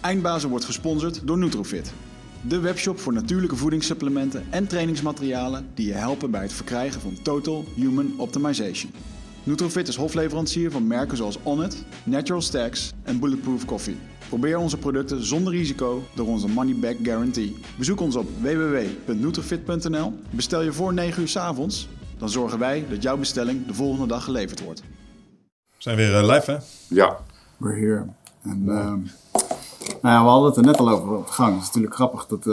Eindbazen wordt gesponsord door Nutrofit, de webshop voor natuurlijke voedingssupplementen en trainingsmaterialen die je helpen bij het verkrijgen van Total Human Optimization. Nutrofit is hofleverancier van merken zoals Onnit, Natural Stacks en Bulletproof Coffee. Probeer onze producten zonder risico door onze money back guarantee. Bezoek ons op www.nutrofit.nl, bestel je voor 9 uur 's avonds, dan zorgen wij dat jouw bestelling de volgende dag geleverd wordt. We zijn weer live, hè? Ja. We're here. En, nou ja, we hadden het er net al over op de gang. Het is natuurlijk grappig dat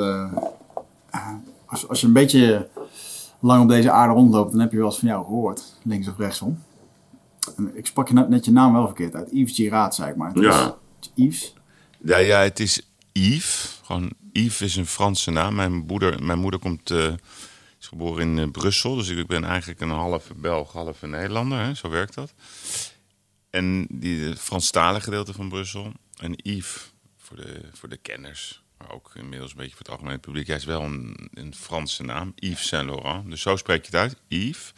als je een beetje lang op deze aarde rondloopt, dan heb je wel eens van jou gehoord, links of rechtsom. En ik sprak je net je naam wel verkeerd uit. Yves Geiraat, zei ik maar. Yves? Ja, het is Yves. Gewoon Yves is een Franse naam. Mijn moeder is geboren in Brussel, dus ik ben eigenlijk een halve Belg, halve Nederlander. Hè? Zo werkt dat. En het Franstalige gedeelte van Brussel. En Yves, voor de kenners, maar ook inmiddels een beetje voor het algemene publiek. Hij is wel een Franse naam, Yves Saint Laurent. Dus zo spreek je het uit, Yves.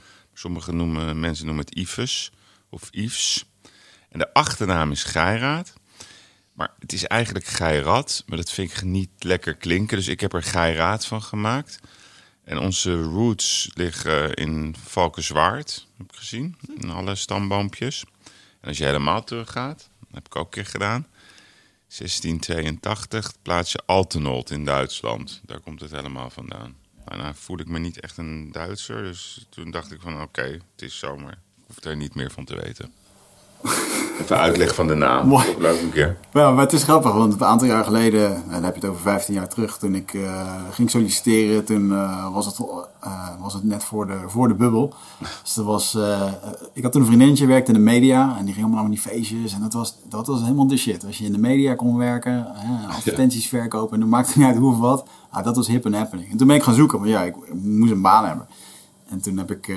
Mensen noemen het Yves of Yves. En de achternaam is Geiraat. Maar het is eigenlijk Geiraat, maar dat vind ik niet lekker klinken. Dus ik heb er Geiraat van gemaakt. En onze roots liggen in Valkenswaard, heb ik gezien. In alle stamboompjes. En als je helemaal teruggaat, dat heb ik ook een keer gedaan. 1682, het plaatsje Altenold in Duitsland. Daar komt het helemaal vandaan. Daarna voelde ik me niet echt een Duitser. Dus toen dacht ik van oké, het is zomer. Ik hoef er niet meer van te weten. Even uitleg van de naam. Mooi. Leuk een keer. Ja, maar het is grappig, want een aantal jaar geleden, dan heb je het over 15 jaar terug, toen ik ging solliciteren, toen was het net voor de bubbel. Dus ik had toen een vriendinnetje werkte in de media en die ging allemaal naar die feestjes en dat was helemaal de shit. Als je in de media kon werken, advertenties verkopen en dan maakte het niet uit hoe of wat. Dat was hip en happening. En toen ben ik gaan zoeken, want ik moest een baan hebben. En toen heb ik...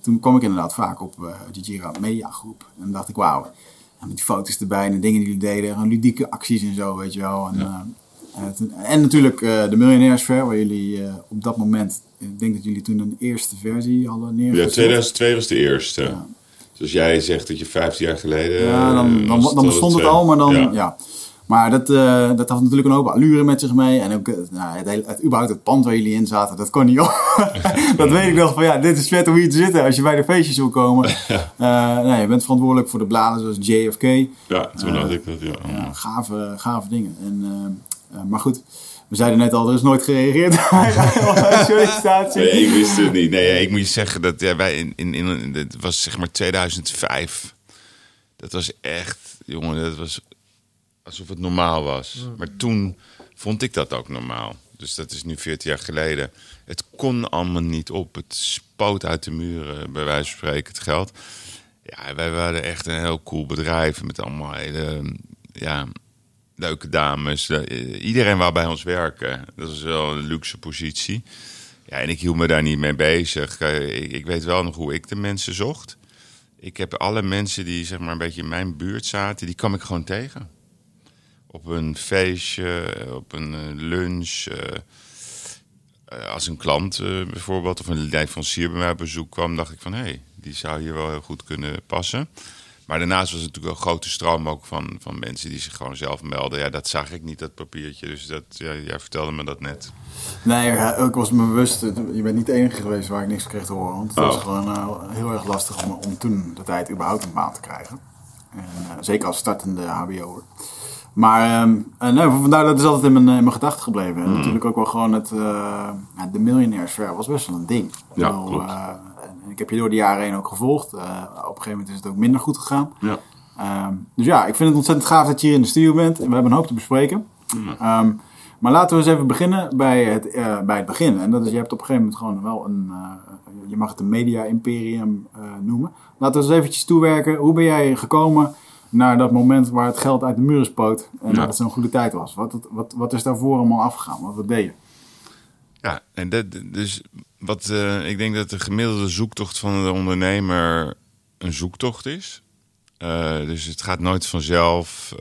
Toen kwam ik inderdaad vaak op de Jijira Media Groep. En dacht ik, wauw. En met die foto's erbij en de dingen die jullie deden. Gewoon ludieke acties en zo, weet je wel. En, ja. En natuurlijk de Miljonairs Fair, waar jullie op dat moment... Ik denk dat jullie toen een eerste versie hadden neergezet. Ja, 2002 was de eerste. Ja. Dus als jij zegt dat je 15 jaar geleden... Ja, dan bestond het al, maar dan... Ja. Maar dat had natuurlijk een hoop allure met zich mee. En ook überhaupt het pand waar jullie in zaten, dat kon niet op. Dat weet ik nog van dit is vet om hier te zitten als je bij de feestjes wil komen. Je bent verantwoordelijk voor de bladen zoals JFK. Ja, toen had ik dat, gave dingen. En, maar goed, we zeiden net al, er is nooit gereageerd op sollicitatie. Nee, ik wist het niet. Nee, ik moet je zeggen dat wij in het was zeg maar 2005. Dat was echt, jongen, dat was... Alsof het normaal was. Maar toen vond ik dat ook normaal. Dus dat is nu 14 jaar geleden. Het kon allemaal niet op. Het spoot uit de muren, bij wijze van spreken, het geld. Ja, wij waren echt een heel cool bedrijf. Met allemaal hele leuke dames. Iedereen wou bij ons werken. Dat was wel een luxe positie. Ja, en ik hield me daar niet mee bezig. Ik weet wel nog hoe ik de mensen zocht. Ik heb alle mensen die zeg maar een beetje in mijn buurt zaten... die kwam ik gewoon tegen. Op een feestje, op een lunch. Als een klant bijvoorbeeld of een leverancier bij mij op bezoek kwam... dacht ik van, hé, die zou hier wel heel goed kunnen passen. Maar daarnaast was het natuurlijk een grote stroom ook van mensen... die zich gewoon zelf melden. Ja, dat zag ik niet, dat papiertje. Dus jij vertelde me dat net. Nee, ik was me bewust. Je bent niet de enige geweest waar ik niks kreeg te horen. Want het was gewoon heel erg lastig om toen de tijd überhaupt een baan te krijgen. Zeker als startende hbo'er. Maar vandaar dat is altijd in mijn gedachten gebleven. En natuurlijk ook wel gewoon de Miljonairs Fair was best wel een ding. Ja, klopt. Ik heb je door de jaren heen ook gevolgd. Op een gegeven moment is het ook minder goed gegaan. Ja. Dus ik vind het ontzettend gaaf dat je hier in de studio bent. En we hebben een hoop te bespreken. Ja. Maar laten we eens even beginnen bij het begin. En dat is, je hebt op een gegeven moment gewoon wel een... je mag het een media-imperium noemen. Laten we eens eventjes toewerken. Hoe ben jij gekomen... naar dat moment waar het geld uit de muren spoot... en dat het zo'n goede tijd was. Wat is daarvoor allemaal afgegaan? Wat deed je? Ja, en ik denk dat de gemiddelde zoektocht van de ondernemer... een zoektocht is. Dus het gaat nooit vanzelf.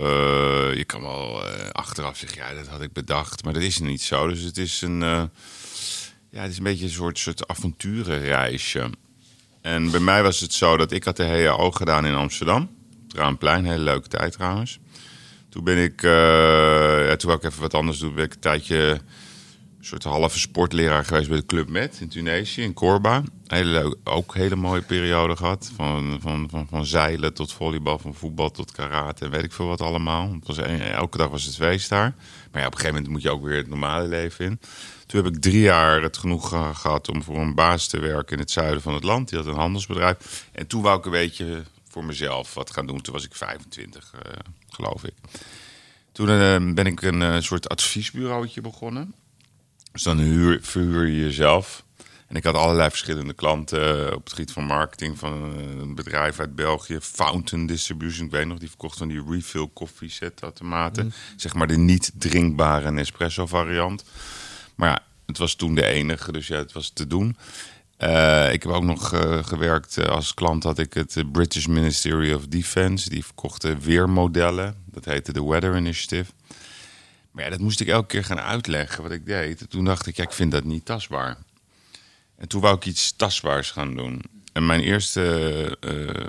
Je kan wel achteraf zeggen, dat had ik bedacht. Maar dat is niet zo. Dus het is een beetje een soort avonturenreisje. En bij mij was het zo dat ik had de HAO gedaan in Amsterdam... Raamplein, hele leuke tijd trouwens. Toen ben ik terwijl ik even wat anders doe, ben ik een tijdje een soort halve sportleraar geweest bij de Club Med in Tunesië, in Korba. Ook een hele mooie periode gehad. Van zeilen tot volleybal, van voetbal tot karate en weet ik veel wat allemaal. Het was elke dag was het feest daar. Maar ja, op een gegeven moment moet je ook weer het normale leven in. Toen heb ik 3 jaar het genoeg gehad om voor een baas te werken in het zuiden van het land. Die had een handelsbedrijf. En toen wou ik een beetje voor mezelf wat gaan doen. Toen was ik 25, geloof ik. Toen ben ik een soort adviesbureautje begonnen. Dus dan verhuur je jezelf. En ik had allerlei verschillende klanten op het gebied van marketing. Van een bedrijf uit België, Fountain Distribution. Ik weet nog, die verkocht van die refill koffiezetautomaten. Zeg maar de niet drinkbare Nespresso variant. Maar ja, het was toen de enige, dus ja, het was te doen. Ik heb ook nog gewerkt als klant, had ik het British Ministry of Defence. Die verkochten weermodellen, dat heette de Weather Initiative. Maar ja, dat moest ik elke keer gaan uitleggen wat ik deed. Toen dacht ik, ja, ik vind dat niet tastbaar. En toen wou ik iets tastbaars gaan doen. En mijn eerste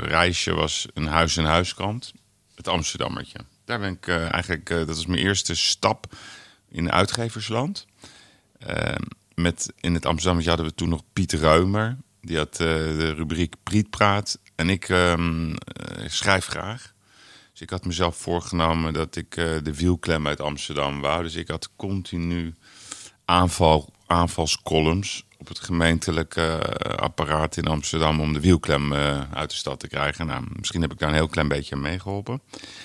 reisje was een huis-in-huiskant, het Amsterdammertje. Daar ben ik dat was mijn eerste stap in uitgeversland. In het Amsterdammertje hadden we toen nog Piet Ruimer. Die had de rubriek Prietpraat. En ik schrijf graag. Dus ik had mezelf voorgenomen dat ik de wielklem uit Amsterdam wou. Dus ik had continu aanvalscolumns op het gemeentelijke apparaat in Amsterdam om de wielklem uit de stad te krijgen. Nou, misschien heb ik daar een heel klein beetje aan meegeholpen.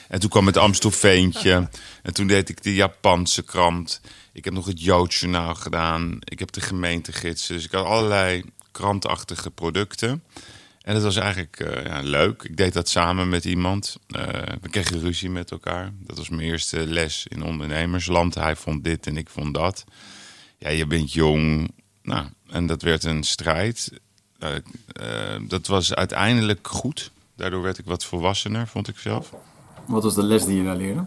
En toen kwam het Amstelveentje. En toen deed ik de Japanse krant. Ik heb nog het Joodsjournaal gedaan. Ik heb de gemeentegidsen. Dus ik had allerlei krantachtige producten. En dat was eigenlijk leuk. Ik deed dat samen met iemand. We kregen ruzie met elkaar. Dat was mijn eerste les in ondernemersland. Hij vond dit en ik vond dat. Ja, je bent jong. Nou, en dat werd een strijd. Dat was uiteindelijk goed. Daardoor werd ik wat volwassener, vond ik zelf. Wat was de les die je daar leerde?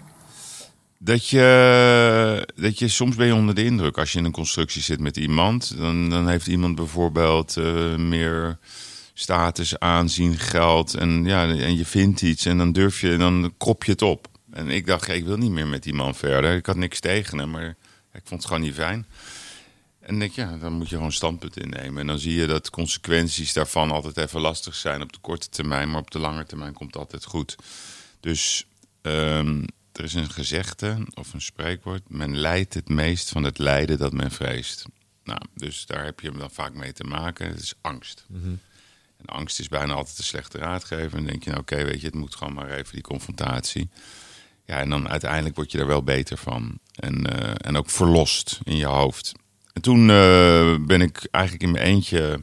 Dat je soms ben je onder de indruk. Als je in een constructie zit met iemand, dan heeft iemand bijvoorbeeld meer status, aanzien, geld. En je vindt iets en dan krop je het op. En ik dacht, ik wil niet meer met die man verder. Ik had niks tegen hem, maar ik vond het gewoon niet fijn. En dan moet je gewoon standpunt innemen. En dan zie je dat consequenties daarvan altijd even lastig zijn op de korte termijn. Maar op de lange termijn komt het altijd goed. Dus er is een gezegde of een spreekwoord. Men lijdt het meest van het lijden dat men vreest. Nou, dus daar heb je hem dan vaak mee te maken. Het is angst. Mm-hmm. En angst is bijna altijd een slechte raadgever. En dan denk je, het moet gewoon maar even die confrontatie. Ja, en dan uiteindelijk word je daar wel beter van. En ook verlost in je hoofd. En toen ben ik eigenlijk in mijn eentje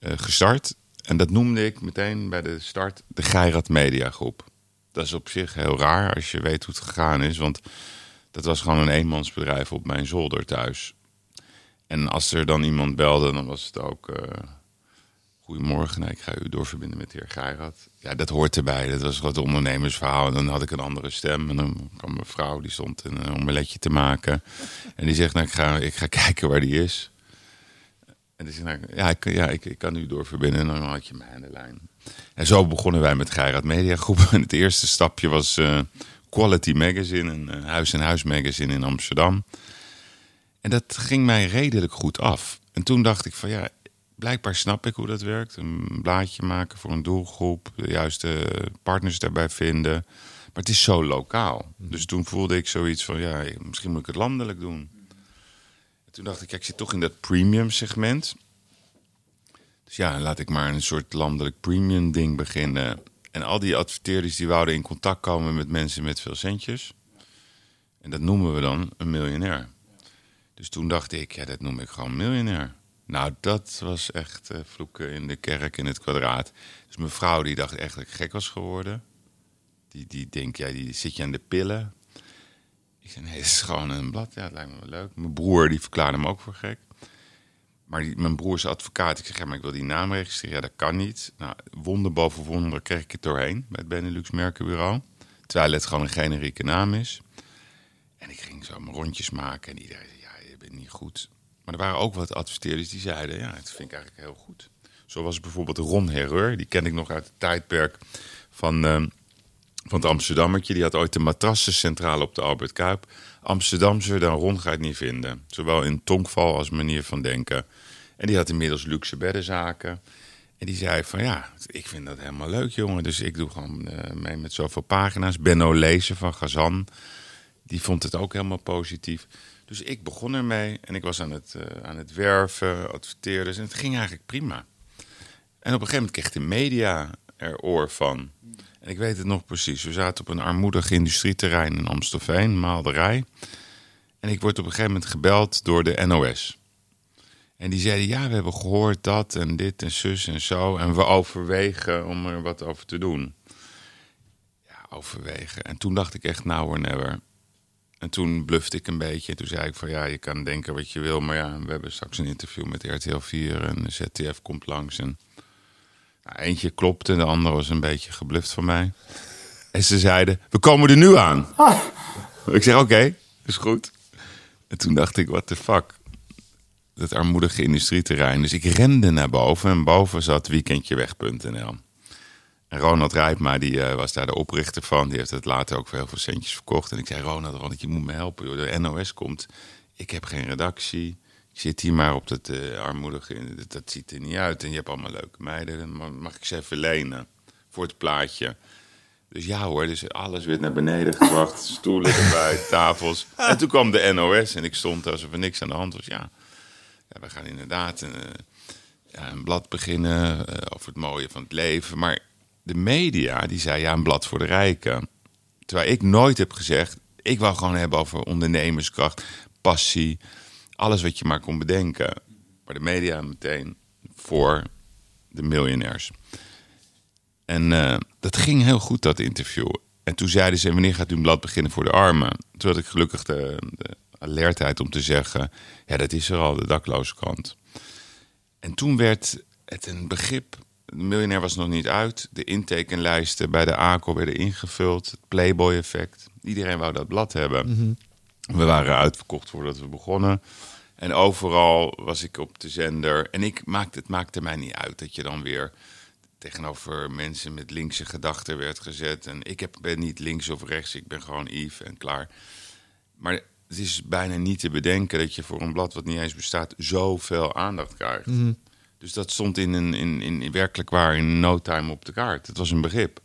gestart. En dat noemde ik meteen bij de start de Geiraat Media Groep. Dat is op zich heel raar als je weet hoe het gegaan is. Want dat was gewoon een eenmansbedrijf op mijn zolder thuis. En als er dan iemand belde, dan was het ook... Goedemorgen, ik ga u doorverbinden met de heer Geiraat. Ja, dat hoort erbij. Dat was wat ondernemersverhaal. En dan had ik een andere stem. En dan kwam mijn vrouw, die stond een omeletje te maken. En die zegt, ik ga kijken waar die is. En die zegt, ik kan u doorverbinden. En dan had je mij aan de lijn. En zo begonnen wij met Geiraat Media Groep. En het eerste stapje was Quality Magazine. Een huis-in-huis magazine in Amsterdam. En dat ging mij redelijk goed af. En toen dacht ik van blijkbaar snap ik hoe dat werkt. Een blaadje maken voor een doelgroep. De juiste partners daarbij vinden. Maar het is zo lokaal. Dus toen voelde ik zoiets van, misschien moet ik het landelijk doen. En toen dacht ik, ik zit toch in dat premium segment. Dus laat ik maar een soort landelijk premium ding beginnen. En al die adverteerders die wouden in contact komen met mensen met veel centjes. En dat noemen we dan een miljonair. Dus toen dacht ik, dat noem ik gewoon miljonair. Nou, dat was echt vloeken in de kerk, in het kwadraat. Dus mijn vrouw, die dacht echt dat ik gek was geworden. Die denkt, die zit je aan de pillen? Ik zei, nee, dat is gewoon een blad. Ja, dat lijkt me wel leuk. Mijn broer, die verklaarde hem ook voor gek. Maar mijn broer is advocaat. Ik zeg, maar ik wil die naam registreren. Ja, dat kan niet. Nou, wonder boven wonder kreeg ik het doorheen bij het Benelux Merkenbureau. Terwijl het gewoon een generieke naam is. En ik ging zo mijn rondjes maken. En iedereen zei, je bent niet goed. Maar er waren ook wat adverteerders die zeiden, dat vind ik eigenlijk heel goed. Zo was bijvoorbeeld Ron Herreur, die ken ik nog uit het tijdperk van Van het Amsterdammertje, die had ooit de matrassencentrale op de Albert Kuip. Amsterdamse dan rondgaat niet vinden. Zowel in tongval als manier van denken. En die had inmiddels luxe beddenzaken. En die zei van ja, ik vind dat helemaal leuk jongen. Dus ik doe gewoon mee met zoveel pagina's. Benno Lezen van Gazan, die vond het ook helemaal positief. Dus ik begon ermee en ik was aan het werven, adverteerders. En het ging eigenlijk prima. En op een gegeven moment kreeg de media er oor van. En ik weet het nog precies. We zaten op een armoedig industrieterrein in Amstelveen, Maalderij. En ik word op een gegeven moment gebeld door de NOS. En die zeiden, ja, we hebben gehoord dat en dit en zus en zo. En we overwegen om er wat over te doen. Ja, overwegen. En toen dacht ik echt, now or never. En toen blufte ik een beetje. En toen zei ik van, ja, je kan denken wat je wil. Maar ja, we hebben straks een interview met RTL 4 en de ZDF komt langs. En eentje klopte, de andere was een beetje gebluft van mij. En ze zeiden, we komen er nu aan. Ah. Ik zeg, oké, is goed. En toen dacht ik, what the fuck. Dat armoedige industrieterrein. Dus ik rende naar boven en boven zat weekendjeweg.nl. En Ronald Rijpma, die was daar de oprichter van. Die heeft het later ook voor heel veel centjes verkocht. En ik zei, Ronald, je moet me helpen. Joh. De NOS komt. Ik heb geen redactie. Ik zit hier maar op dat armoedige. Dat ziet er niet uit. En je hebt allemaal leuke meiden. Mag ik ze even lenen voor het plaatje? Dus ja hoor, dus alles werd naar beneden gebracht. Stoelen erbij, tafels. En toen kwam de NOS en ik stond alsof er niks aan de hand was. Ja, we gaan inderdaad een blad beginnen over het mooie van het leven. Maar de media, die zei ja, een blad voor de rijken. Terwijl ik nooit heb gezegd, ik wou gewoon hebben over ondernemerskracht, passie. Alles wat je maar kon bedenken. Maar de media meteen voor de miljonairs. En dat ging heel goed, dat interview. En toen zeiden ze, wanneer gaat u een blad beginnen voor de armen? Toen had ik gelukkig de alertheid om te zeggen, ja, dat is er al, de dakloze krant. En toen werd het een begrip. De miljonair was nog niet uit. De intekenlijsten bij de ACO werden ingevuld. Het Playboy-effect. Iedereen wou dat blad hebben. Mm-hmm. We waren uitverkocht voordat we begonnen. En overal was ik op de zender. En het maakte mij niet uit dat je dan weer tegenover mensen met linkse gedachten werd gezet. En ben niet links of rechts. Ik ben gewoon Yves en klaar. Maar het is bijna niet te bedenken dat je voor een blad wat niet eens bestaat zoveel aandacht krijgt. Mm-hmm. Dus dat stond in werkelijk waar in no time op de kaart. Het was een begrip.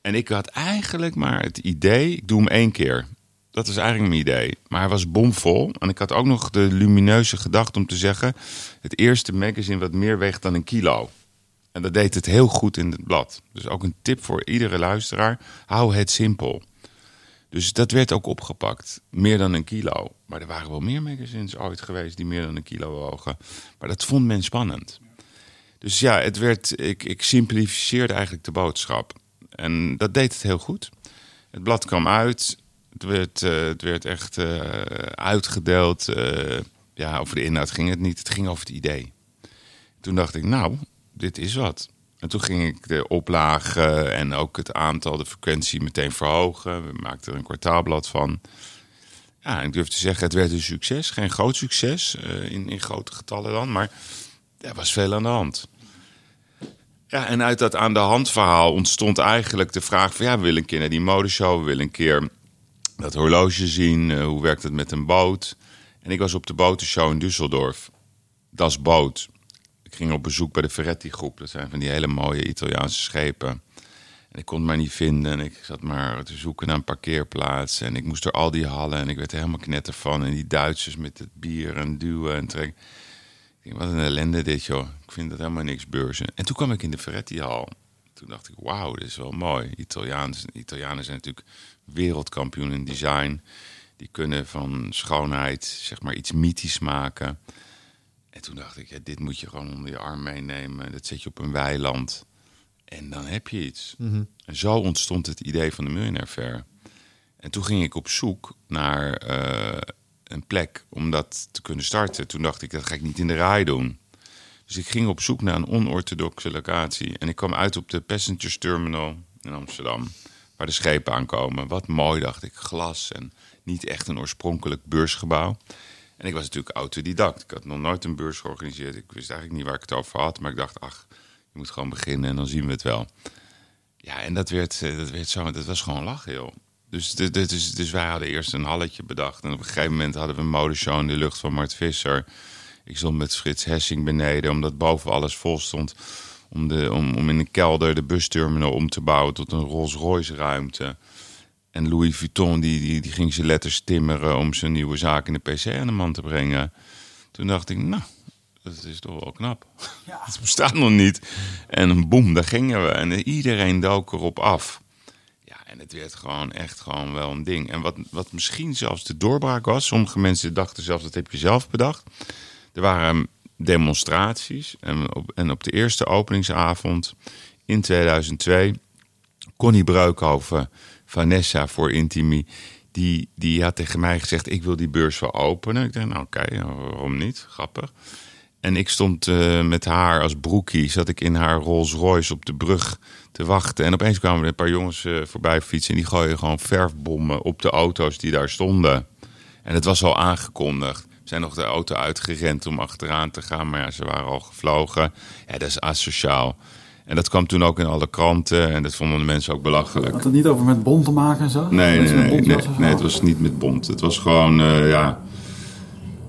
En ik had eigenlijk maar het idee, ik doe hem 1 keer. Dat was eigenlijk mijn idee. Maar hij was bomvol. En ik had ook nog de lumineuze gedachte om te zeggen, het eerste magazine wat meer weegt dan 1 kilo. En dat deed het heel goed in het blad. Dus ook een tip voor iedere luisteraar, hou het simpel. Dus dat werd ook opgepakt. Meer dan 1 kilo. Maar er waren wel meer magazines ooit geweest die meer dan 1 kilo wogen. Maar dat vond men spannend. Dus ja, ik simplificeerde eigenlijk de boodschap. En dat deed het heel goed. Het blad kwam uit. Het werd echt uitgedeeld. Over de inhoud ging het niet. Het ging over het idee. Toen dacht ik, nou, dit is wat. En toen ging ik de oplagen en ook het aantal, de frequentie meteen verhogen. We maakten er een kwartaalblad van. Ja, ik durf te zeggen, het werd een succes. Geen groot succes, in grote getallen dan. Maar er was veel aan de hand. Ja, en uit dat aan de hand verhaal ontstond eigenlijk de vraag van, ja, we willen een keer naar die modeshow. We willen een keer dat horloge zien. Hoe werkt het met een boot? En ik was op de botenshow in Düsseldorf. Dat is Boot. Ik ging op bezoek bij de Ferretti Groep. Dat zijn van die hele mooie Italiaanse schepen. En ik kon het maar niet vinden. En ik zat maar te zoeken naar een parkeerplaats. En ik moest door al die hallen. En ik werd er helemaal knetter van. En die Duitsers met het bier en duwen en trekken. Ik denk, wat een ellende dit, joh. Ik vind dat helemaal niks beurzen. En toen kwam ik in de Ferretti-hal. Toen dacht ik, wauw, dit is wel mooi. Italianen zijn natuurlijk wereldkampioen in design. Die kunnen van schoonheid, zeg maar, iets mythisch maken. En toen dacht ik, ja, dit moet je gewoon onder je arm meenemen. Dat zet je op een weiland. En dan heb je iets. Mm-hmm. En zo ontstond het idee van de Miljonair Fair. En toen ging ik op zoek naar een plek om dat te kunnen starten. Toen dacht ik, dat ga ik niet in de RAI doen. Dus ik ging op zoek naar een onorthodoxe locatie. En ik kwam uit op de Passengers Terminal in Amsterdam. Waar de schepen aankomen. Wat mooi, dacht ik. Glas en niet echt een oorspronkelijk beursgebouw. En ik was natuurlijk autodidact. Ik had nog nooit een beurs georganiseerd. Ik wist eigenlijk niet waar ik het over had. Maar ik dacht, ach, je moet gewoon beginnen en dan zien we het wel. Ja, en dat werd zo, dat was gewoon lachen, joh. Dus wij hadden eerst een halletje bedacht. En op een gegeven moment hadden we een modeshow in de lucht van Mart Visser. Ik stond met Frits Hessing beneden, omdat boven alles vol stond. Om in de kelder de busterminal om te bouwen tot een Rolls-Royce-ruimte. En Louis Vuitton die ging zijn letters timmeren om zijn nieuwe zaak in de PC aan de man te brengen. Toen dacht ik, nou, dat is toch wel knap. Ja. Het bestaat nog niet. En boem, daar gingen we. En iedereen dook erop af. Ja, en het werd gewoon echt gewoon wel een ding. En wat misschien zelfs de doorbraak was. Sommige mensen dachten zelfs, dat heb je zelf bedacht. Er waren demonstraties. En op de eerste openingsavond in 2002... Connie Breukhoven, Vanessa voor Intimi, die had tegen mij gezegd, ik wil die beurs wel openen. Ik dacht, nou oké, waarom niet? Grappig. En ik stond met haar als broekie, zat ik in haar Rolls Royce op de brug te wachten. En opeens kwamen er een paar jongens voorbij fietsen en die gooien gewoon verfbommen op de auto's die daar stonden. En het was al aangekondigd. We zijn nog de auto uitgerend om achteraan te gaan, maar ja, ze waren al gevlogen. Ja, dat is asociaal. En dat kwam toen ook in alle kranten en dat vonden de mensen ook belachelijk. Had het niet over met bont te maken en zo? Nee, het was niet met bont. Het was gewoon,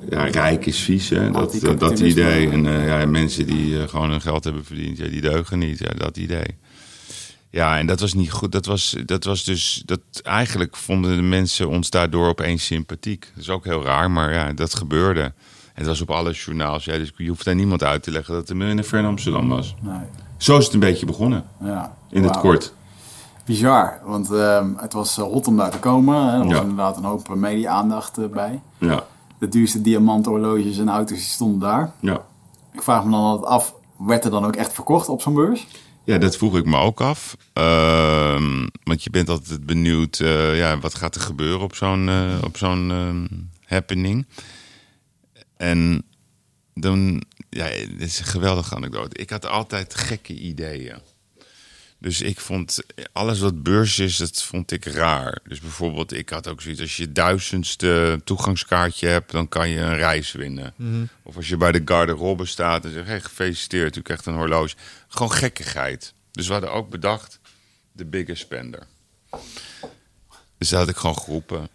rijk is vies, hè? Dat idee. En mensen die gewoon hun geld hebben verdiend, ja, die deugen niet, ja, dat idee. Ja, en dat was niet goed. Dat was dus, eigenlijk vonden de mensen ons daardoor opeens sympathiek. Dat is ook heel raar, maar ja, dat gebeurde. En het was op alle journaals, ja, dus je hoeft aan niemand uit te leggen dat de miljonair in Amsterdam was. Nee. Zo is het een beetje begonnen, ja, in het kort. Bizar, want het was hot om daar te komen. Hè? Er was inderdaad een hoop media-aandacht bij. Ja. De duurste diamanthorloges en auto's die stonden daar. Ja. Ik vraag me dan altijd af, werd er dan ook echt verkocht op zo'n beurs? Ja, dat vroeg ik me ook af. Want je bent altijd benieuwd, wat gaat er gebeuren op zo'n happening? En dan... Ja, dit is een geweldige anekdote. Ik had altijd gekke ideeën. Dus ik vond alles wat beurs is, dat vond ik raar. Dus bijvoorbeeld, ik had ook zoiets, als je 1000ste toegangskaartje hebt, dan kan je een reis winnen. Mm-hmm. Of als je bij de garderobe staat en zegt, hey, gefeliciteerd, u krijgt een horloge. Gewoon gekkigheid. Dus we hadden ook bedacht, de biggest spender. Dus dat had ik gewoon geroepen.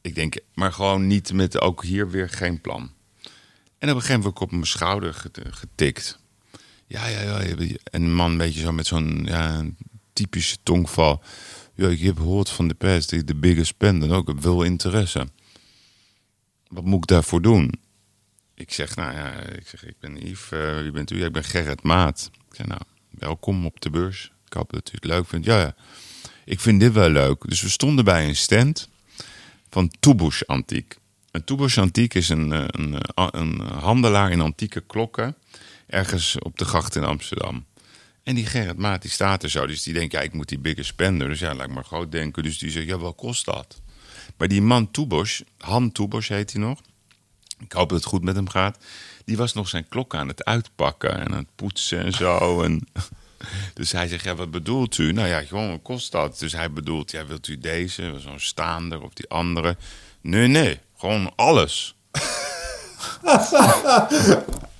Ik denk, maar gewoon niet met, ook hier weer geen plan. En op een gegeven moment word ik op mijn schouder getikt. Ja. En een man een beetje zo met zo'n typische tongval. Ja, ik heb gehoord van de pers, de biggest spender ook. Ik heb wel interesse. Wat moet ik daarvoor doen? Ik zeg, ik ben Yves. Wie bent u? Ja, ik ben Gerrit Maat. Ik zeg, welkom op de beurs. Ik hoop dat u het leuk vindt. Ja, ik vind dit wel leuk. Dus we stonden bij een stand van Toebusch Antiek. Een Toebusch Antiek is een handelaar in antieke klokken, ergens op de gracht in Amsterdam. En die Gerrit Maat, die staat er zo. Dus die denkt, ja, ik moet die biggest spender. Dus ja, laat ik maar groot denken. Dus die zegt, ja, wat kost dat? Maar die man Toebusch, Han Toebusch heet hij nog. Ik hoop dat het goed met hem gaat. Die was nog zijn klok aan het uitpakken en aan het poetsen en zo. En dus hij zegt, ja, wat bedoelt u? Nou ja, gewoon, wat kost dat? Dus hij bedoelt, ja, wilt u deze? Zo'n staander of die andere? Nee. Gewoon alles.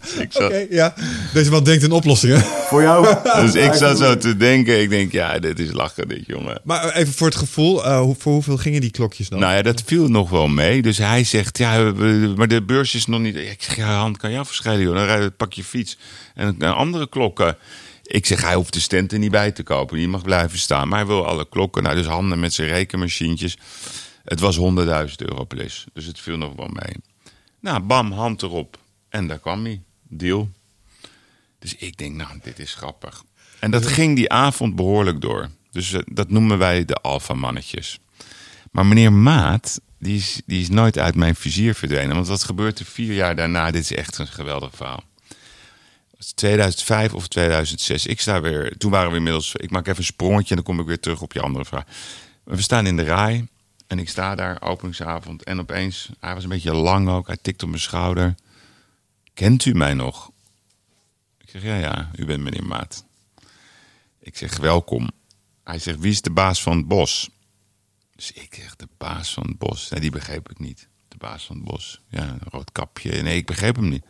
Dus ik zat... Oké. Deze man denkt in oplossingen. Voor jou. Dus ik zat zo te denken. Ik denk, ja, dit is lachen, dit jongen. Maar even voor het gevoel, voor hoeveel gingen die klokjes dan? Nou ja, dat viel nog wel mee. Dus hij zegt, ja, maar de beurs is nog niet... Ik zeg, ja, hand kan je afscheiden, joh. Dan pak je fiets. En andere klokken. Ik zeg, hij hoeft de stand er niet bij te kopen. Die mag blijven staan. Maar hij wil alle klokken. Nou, dus handen met zijn rekenmachientjes. Het was €100.000 plus, dus het viel nog wel mee. Nou, bam, hand erop. En daar kwam hij. Deal. Dus ik denk, nou, dit is grappig. En dat ging die avond behoorlijk door. Dus dat noemen wij de alfamannetjes. Maar meneer Maat, die is nooit uit mijn vizier verdwenen. Want wat gebeurt er 4 jaar daarna? Dit is echt een geweldig verhaal. 2005 of 2006. Ik sta weer, toen waren we inmiddels... Ik maak even een sprongetje en dan kom ik weer terug op je andere vraag. We staan in de RAI... En ik sta daar, openingsavond, en opeens... Hij was een beetje lang ook, hij tikt op mijn schouder. Kent u mij nog? Ik zeg, ja, u bent meneer Maat. Ik zeg, welkom. Hij zegt, wie is de baas van het bos? Dus ik zeg, de baas van het bos. Nee, die begreep ik niet. De baas van het bos. Ja, een rood kapje. Nee, ik begreep hem niet.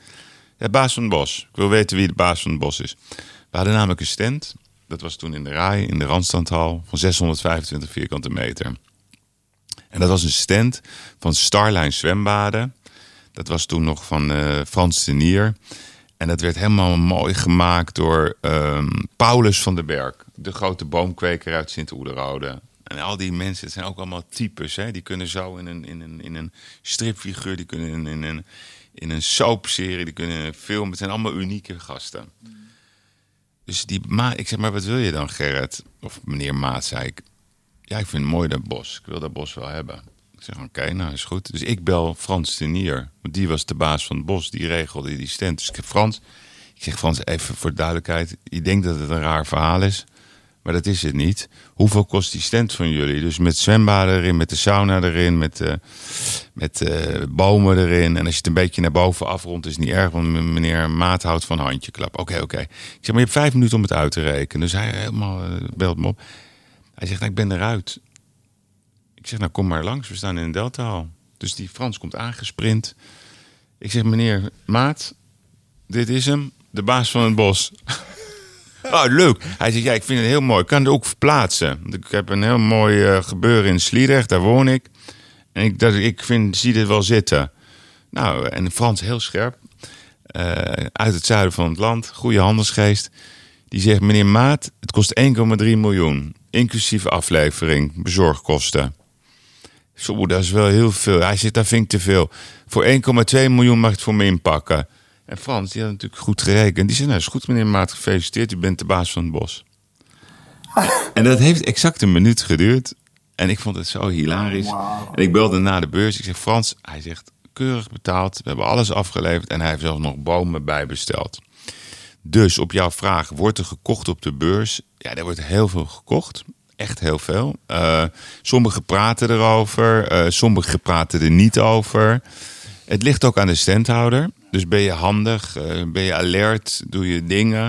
De baas van het bos. Ik wil weten wie de baas van het bos is. We hadden namelijk een stand... Dat was toen in de RAI, in de Randstadhal, van 625 vierkante meter. En dat was een stand van Starline Zwembaden. Dat was toen nog van Frans Tenier. En dat werd helemaal mooi gemaakt door Paulus van den Berg, de grote boomkweker uit Sint-Oederode. En al die mensen, het zijn ook allemaal types. Hè? Die kunnen zo in een stripfiguur, die kunnen in een soapserie, die kunnen in een film. Het zijn allemaal unieke gasten. Dus ik zeg maar, wat wil je dan, Gerrit? Of meneer Maat, zei ik. Ja, ik vind het mooi, dat bos. Ik wil dat bos wel hebben. Ik zeg, oké, nou is goed. Dus ik bel Frans Tenier. Want die was de baas van het bos. Die regelde die stand. Dus ik heb Frans. Ik zeg, Frans, even voor duidelijkheid. Je denkt dat het een raar verhaal is. Maar dat is het niet. Hoeveel kost die stand van jullie? Dus met zwembaden erin, met de sauna erin, met bomen erin. En als je het een beetje naar boven afrondt, is het niet erg. Want meneer Maat houdt van handjeklap. Oké. Ik zeg, maar je hebt 5 minuten om het uit te rekenen. Dus hij helemaal belt me op. Hij zegt, nou, ik ben eruit. Ik zeg, nou, kom maar langs. We staan in een deltahal. Dus die Frans komt aangesprint. Ik zeg, meneer Maat, dit is hem. De baas van het bos. Oh, leuk. Hij zegt, ja, ik vind het heel mooi. Ik kan het ook verplaatsen. Ik heb een heel mooi gebeuren in Sliedrecht. Daar woon ik. En ik zie dit wel zitten. Nou, en Frans heel scherp. Uit het zuiden van het land. Goede handelsgeest. Die zegt, meneer Maat, het kost 1,3 miljoen. Inclusief aflevering, bezorgkosten. Zo, dat is wel heel veel. Hij zegt, dat vind ik te veel. Voor 1,2 miljoen mag ik het voor me inpakken. En Frans, die had natuurlijk goed gerekend. Die zei, nou is goed meneer Maat, gefeliciteerd. U bent de baas van het bos. En dat heeft exact een minuut geduurd. En ik vond het zo hilarisch. Wow. En ik belde na de beurs. Ik zeg, Frans, hij zegt, keurig betaald. We hebben alles afgeleverd. En hij heeft zelfs nog bomen bijbesteld. Dus op jouw vraag, wordt er gekocht op de beurs? Ja, er wordt heel veel gekocht. Echt heel veel. Sommigen praten erover. Sommigen praten er niet over. Het ligt ook aan de standhouder. Dus ben je handig, ben je alert, doe je dingen.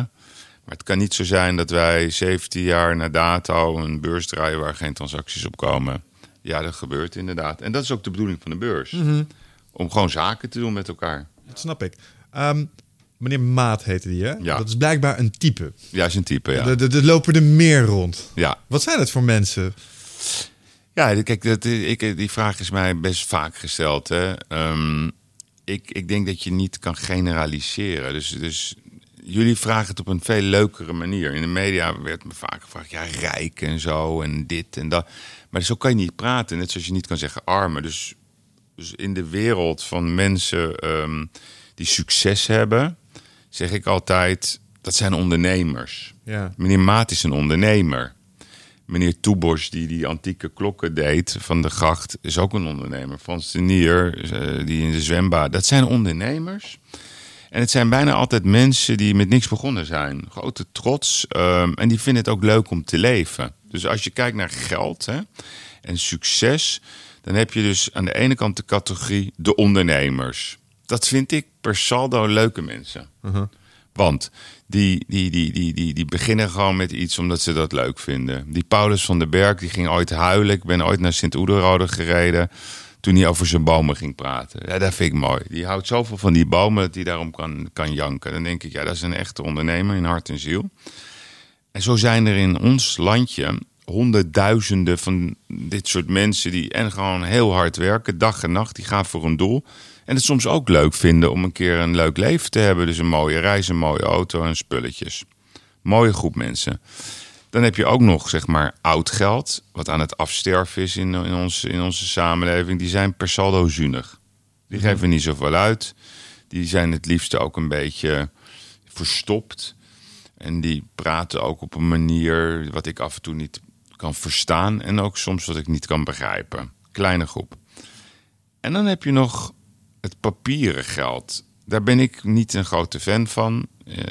Maar het kan niet zo zijn dat wij 17 jaar na dato een beurs draaien waar geen transacties op komen. Ja, dat gebeurt inderdaad. En dat is ook de bedoeling van de beurs. Mm-hmm. Om gewoon zaken te doen met elkaar. Dat snap ik. Meneer Maat heette die, hè? Ja. Dat is blijkbaar een type. Ja, is een type, ja. Er lopen er meer rond. Ja. Wat zijn dat voor mensen? Ja, kijk, die vraag is mij best vaak gesteld, hè. Ik denk dat je niet kan generaliseren. Dus jullie vragen het op een veel leukere manier. In de media werd me vaak gevraagd, ja, rijk en zo en dit en dat. Maar zo kan je niet praten, net zoals je niet kan zeggen armen. Dus in de wereld van mensen die succes hebben, zeg ik altijd, dat zijn ondernemers. Ja. Meneer Maat is een ondernemer. Meneer Toebusch, die antieke klokken deed van de gracht, is ook een ondernemer. Frans Tenier, die in de zwembaden. Dat zijn ondernemers. En het zijn bijna altijd mensen die met niks begonnen zijn. Grote trots. En die vinden het ook leuk om te leven. Dus als je kijkt naar geld, hè, en succes, dan heb je dus aan de ene kant de categorie de ondernemers. Dat vind ik per saldo leuke mensen. Uh-huh. Want die beginnen gewoon met iets omdat ze dat leuk vinden. Die Paulus van den Berg, die ging ooit huilen. Ik ben ooit naar Sint-Oederode gereden toen hij over zijn bomen ging praten. Ja, dat vind ik mooi. Die houdt zoveel van die bomen dat hij daarom kan janken. Dan denk ik, ja, dat is een echte ondernemer in hart en ziel. En zo zijn er in ons landje honderdduizenden van dit soort mensen die en gewoon heel hard werken, dag en nacht. Die gaan voor een doel. En het soms ook leuk vinden om een keer een leuk leven te hebben. Dus een mooie reis, een mooie auto en spulletjes. Mooie groep mensen. Dan heb je ook nog, zeg maar, oud geld. Wat aan het afsterven is in onze samenleving. Die zijn per saldo zuinig. Die geven niet zoveel uit. Die zijn het liefste ook een beetje verstopt. En die praten ook op een manier wat ik af en toe niet kan verstaan. En ook soms wat ik niet kan begrijpen. Kleine groep. En dan heb je nog het papieren geld. Daar ben ik niet een grote fan van.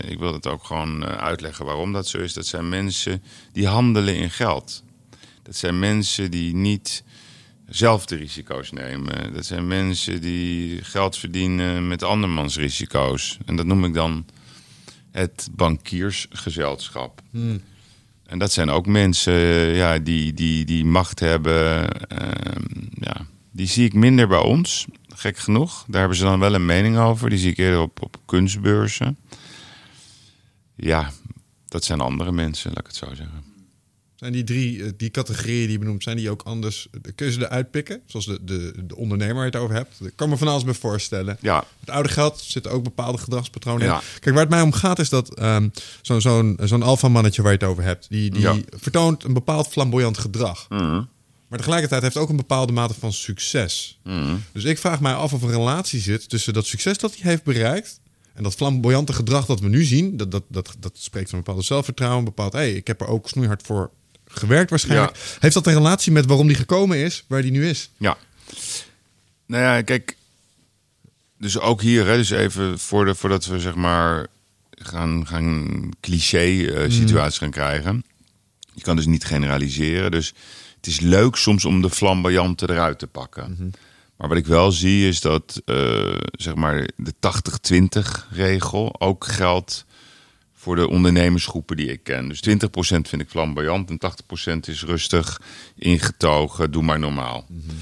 Ik wil het ook gewoon uitleggen waarom dat zo is. Dat zijn mensen die handelen in geld. Dat zijn mensen die niet zelf de risico's nemen. Dat zijn mensen die geld verdienen met andermans risico's. En dat noem ik dan het bankiersgezelschap. Hmm. En dat zijn ook mensen, ja, die macht hebben. Ja, die zie ik minder bij ons. Gek genoeg. Daar hebben ze dan wel een mening over. Die zie ik eerder op kunstbeurzen. Ja, Dat zijn andere mensen, laat ik het zo zeggen. Zijn die drie, die categorieën die je benoemt, zijn die ook anders? Kun je ze eruit pikken? Zoals de ondernemer waar je het over hebt. Ik kan me van alles bij voorstellen. Ja. Het oude geld zit ook bepaalde gedragspatronen in. Kijk, waar het mij om gaat is dat zo'n alfamannetje waar je het over hebt, die vertoont een bepaald flamboyant gedrag. Mm-hmm. Maar tegelijkertijd heeft ook een bepaalde mate van succes. Mm-hmm. Dus ik vraag mij af of er een relatie zit tussen dat succes dat hij heeft bereikt en dat flamboyante gedrag dat we nu zien. Dat spreekt van een bepaalde zelfvertrouwen. Een bepaald, ik heb er ook snoeihard voor gewerkt waarschijnlijk. Ja. Heeft dat een relatie met waarom die gekomen is, waar die nu is? Ja. Nou ja, kijk. Dus ook hier, hè, dus even voordat we zeg maar gaan cliché situaties gaan krijgen. Je kan dus niet generaliseren. Dus het is leuk soms om de flamboyante eruit te pakken. Mm-hmm. Maar wat ik wel zie is dat zeg maar de 80-20 regel ook geldt voor de ondernemersgroepen die ik ken. Dus 20% vind ik flamboyant en 80% is rustig, ingetogen, doe maar normaal. Mm-hmm.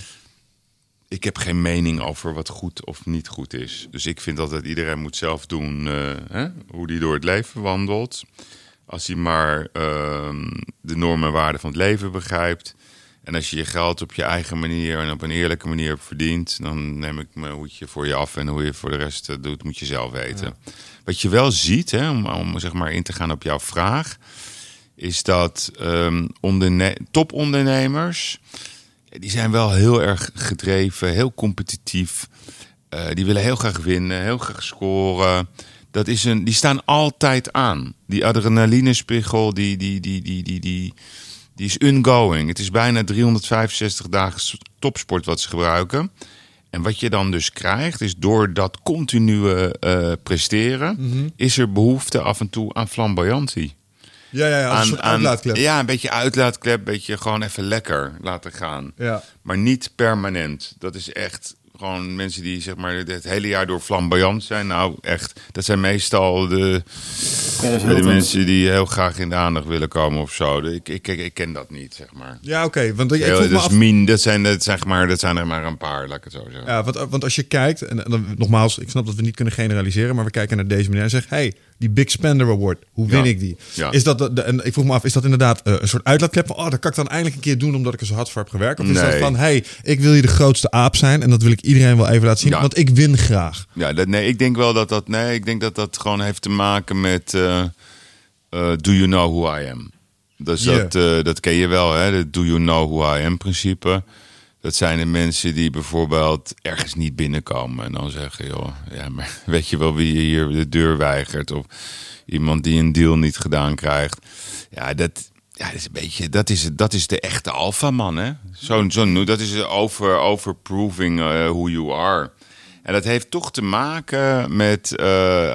Ik heb geen mening over wat goed of niet goed is. Dus ik vind dat iedereen moet zelf doen hoe die door het leven wandelt. Als hij maar de normen en waarden van het leven begrijpt. En als je je geld op je eigen manier en op een eerlijke manier verdient, dan neem ik mijn hoedje voor je af. En hoe je voor de rest doet, moet je zelf weten. Ja. Wat je wel ziet, hè, om zeg maar in te gaan op jouw vraag, is dat topondernemers, die zijn wel heel erg gedreven, heel competitief. Die willen heel graag winnen, heel graag scoren. Die staan altijd aan. Die adrenalinespiegel, die is ongoing. Het is bijna 365 dagen topsport wat ze gebruiken. En wat je dan dus krijgt, is door dat continue presteren, mm-hmm, is er behoefte af en toe aan flamboyantie. Ja, aan uitlaatklep. Ja, een beetje uitlaatklep, een beetje gewoon even lekker laten gaan. Ja. Maar niet permanent. Dat is echt gewoon mensen die zeg maar het hele jaar door flamboyant zijn. Nou, echt, dat zijn meestal de mensen die heel graag in de aandacht willen komen of zo. Ik ken dat niet, zeg maar. Ja, oké. Want ik vroeg me af. Dat zijn er maar een paar, laat ik het zo zeggen. Ja, want als je kijkt, en nogmaals, ik snap dat we niet kunnen generaliseren, maar we kijken naar deze meneer en zeggen, hey, die Big Spender Award, hoe win ik die? Ja. Is dat en ik vroeg me af, is dat inderdaad een soort uitlaatklep van, dat kan ik dan eindelijk een keer doen omdat ik er zo hard voor heb gewerkt? Of is dat van, hey, ik wil hier de grootste aap zijn en dat wil ik iedereen wel even laten zien, want ik win graag. Ja, ik denk dat dat gewoon heeft te maken met do you know who I am? Dus dat ken je wel, hè? De do you know who I am principe. Dat zijn de mensen die bijvoorbeeld ergens niet binnenkomen en dan zeggen, joh, ja, maar weet je wel wie je hier de deur weigert? Of iemand die een deal niet gedaan krijgt. Ja, dat is een beetje, dat is de echte alfaman, hè? Dat is overproving who you are. En dat heeft toch te maken met,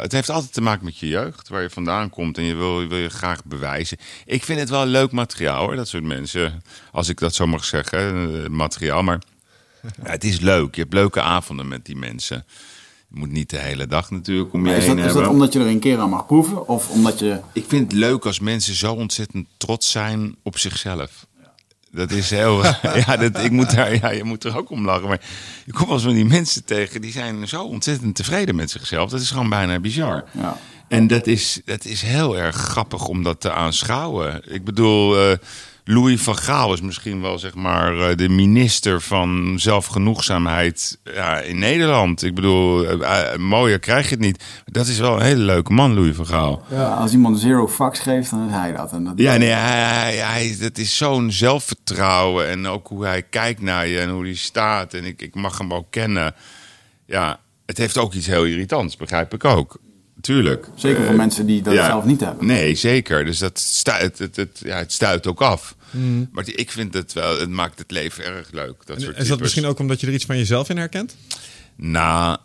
het heeft altijd te maken met je jeugd, waar je vandaan komt en je wil je graag bewijzen. Ik vind het wel leuk materiaal, hoor, dat soort mensen, als ik dat zo mag zeggen, materiaal. Maar het is leuk, je hebt leuke avonden met die mensen. Je moet niet de hele dag natuurlijk om je heen hebben. Is dat omdat je er een keer aan mag proeven? Of omdat je... Ik vind het leuk als mensen zo ontzettend trots zijn op zichzelf. Dat is heel... je moet er ook om lachen. Maar je komt wel eens met die mensen tegen, die zijn zo ontzettend tevreden met zichzelf. Dat is gewoon bijna bizar. Ja. En dat is heel erg grappig om dat te aanschouwen. Ik bedoel, Louis van Gaal is misschien wel zeg maar de minister van zelfgenoegzaamheid in Nederland. Ik bedoel, mooier krijg je het niet. Dat is wel een hele leuke man, Louis van Gaal. Ja, als iemand zero fucks geeft, dan is hij dat. En dat dat is zo'n zelfvertrouwen. En ook hoe hij kijkt naar je en hoe hij staat. En ik mag hem ook kennen. Ja, het heeft ook iets heel irritants, begrijp ik ook. Tuurlijk. Zeker voor mensen die dat zelf niet hebben. Nee, zeker. Dus dat het stuit ook af. Mm. Maar ik vind het wel, het maakt het leven erg leuk. Dat soort is dat types. Misschien ook omdat je er iets van jezelf in herkent? Nou,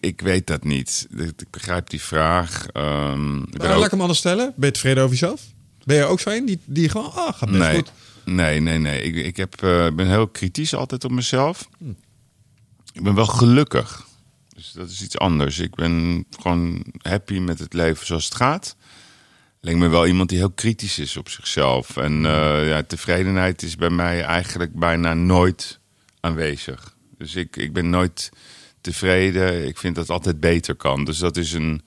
ik weet dat niet. Ik begrijp die vraag. Laat ik hem anders stellen. Ben je tevreden over jezelf? Ben je ook zo een die gewoon, gaat best goed? Nee. Ik ben heel kritisch altijd op mezelf. Mm. Ik ben wel gelukkig. Dus dat is iets anders. Ik ben gewoon happy met het leven zoals het gaat. Lijkt me wel iemand die heel kritisch is op zichzelf. En tevredenheid is bij mij eigenlijk bijna nooit aanwezig. Dus ik ben nooit tevreden. Ik vind dat het altijd beter kan. Dus dat is een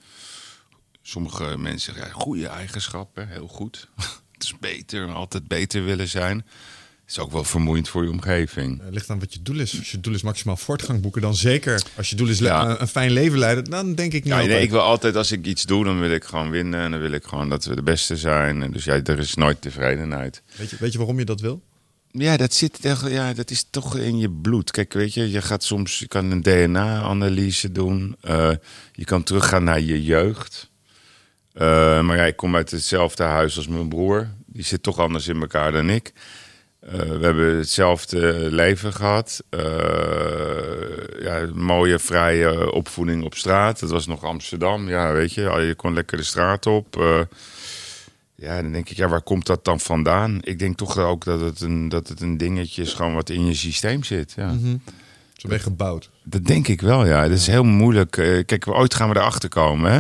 Sommige mensen zeggen, goede eigenschappen, heel goed. Het is beter, altijd beter willen zijn. Het is ook wel vermoeiend voor je omgeving. Het ligt aan wat je doel is. Als je doel is maximaal voortgang boeken, dan zeker. Als je doel is een fijn leven leiden, dan denk ik niet. Nee, ik wil altijd, als ik iets doe, dan wil ik gewoon winnen. En dan wil ik gewoon dat we de beste zijn. Dus er is nooit tevredenheid. Weet je waarom je dat wil? Ja, dat is toch in je bloed. Kijk, weet je, je kan een DNA-analyse doen. Je kan teruggaan naar je jeugd. Maar ik kom uit hetzelfde huis als mijn broer. Die zit toch anders in elkaar dan ik. We hebben hetzelfde leven gehad. Mooie, vrije opvoeding op straat. Dat was nog Amsterdam. Ja, weet je, je kon lekker de straat op. Dan denk ik, waar komt dat dan vandaan? Ik denk toch ook dat het een dingetje is gewoon wat in je systeem zit. Ja. Mm-hmm. Zo ben je gebouwd. Dat denk ik wel, ja. Dat is heel moeilijk. Kijk, ooit gaan we erachter komen, hè?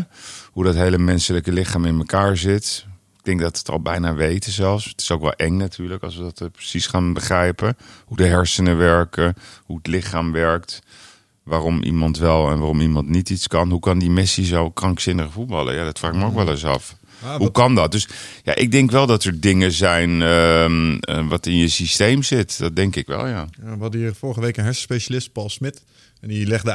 Hoe dat hele menselijke lichaam in elkaar zit. Ik denk dat we het al bijna weten zelfs. Het is ook wel eng natuurlijk als we dat precies gaan begrijpen. Hoe de hersenen werken, hoe het lichaam werkt. Waarom iemand wel en waarom iemand niet iets kan. Hoe kan die Messi zo krankzinnig voetballen? Ja, dat vraag ik me ook wel eens af. Hoe kan dat? Dus ja, ik denk wel dat er dingen zijn wat in je systeem zit. Dat denk ik wel, ja. We hadden hier vorige week een hersenspecialist, Paul Smit. En die legde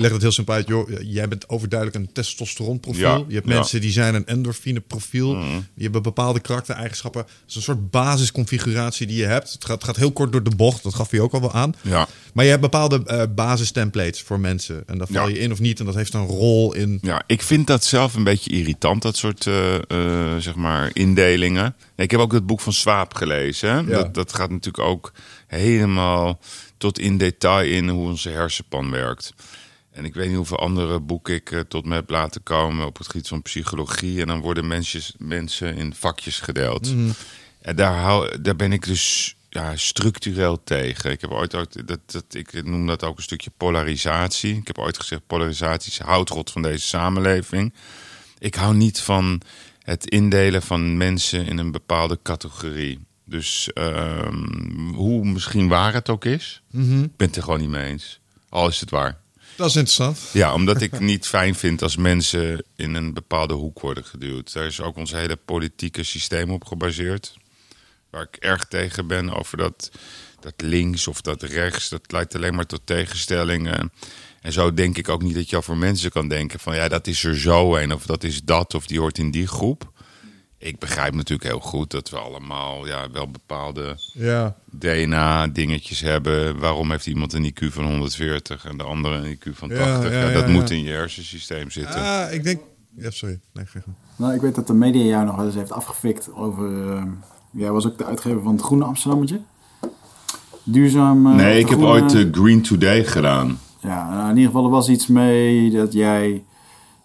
het heel simpel uit. Joh, jij bent overduidelijk een testosteronprofiel. Ja, je hebt mensen die zijn een endorfineprofiel. Mm. Die hebben bepaalde karaktereigenschappen. Dat is een soort basisconfiguratie die je hebt. Het gaat heel kort door de bocht. Dat gaf hij ook al wel aan. Ja. Maar je hebt bepaalde basistemplates voor mensen. En daar val je in of niet. En dat heeft een rol in. Ja, ik vind dat zelf een beetje irritant. Dat soort indelingen. Ik heb ook het boek van Swaap gelezen. Ja. Dat gaat natuurlijk ook helemaal tot in detail in hoe onze hersenpan werkt. En ik weet niet hoeveel andere boeken ik tot me heb laten komen op het gebied van psychologie. En dan worden mensen in vakjes gedeeld. Mm. En daar ben ik dus structureel tegen. Ik heb ooit ik noem dat ook een stukje polarisatie. Ik heb ooit gezegd, polarisatie is houtrot van deze samenleving. Ik hou niet van het indelen van mensen in een bepaalde categorie. Dus hoe misschien waar het ook is, mm-hmm. Ik ben het er gewoon niet mee eens. Al is het waar. Dat is interessant. Ja, omdat ik niet fijn vind als mensen in een bepaalde hoek worden geduwd. Daar is ook ons hele politieke systeem op gebaseerd. Waar ik erg tegen ben over dat links of dat rechts. Dat leidt alleen maar tot tegenstellingen. En zo denk ik ook niet dat je over mensen kan denken van dat is er zo een of dat is dat of die hoort in die groep. Ik begrijp natuurlijk heel goed dat we allemaal wel bepaalde DNA-dingetjes hebben. Waarom heeft iemand een IQ van 140 en de andere een IQ van 80? Dat moet in je hersensysteem zitten. Ik denk... Ja, sorry. Nee, ik weet dat de media jou nog wel eens heeft afgefikt over... Jij was ook de uitgever van het Groene Amsterdammertje. Duurzaam... nee, ik heb ooit Green Today gedaan. Ja, in ieder geval er was iets mee dat jij...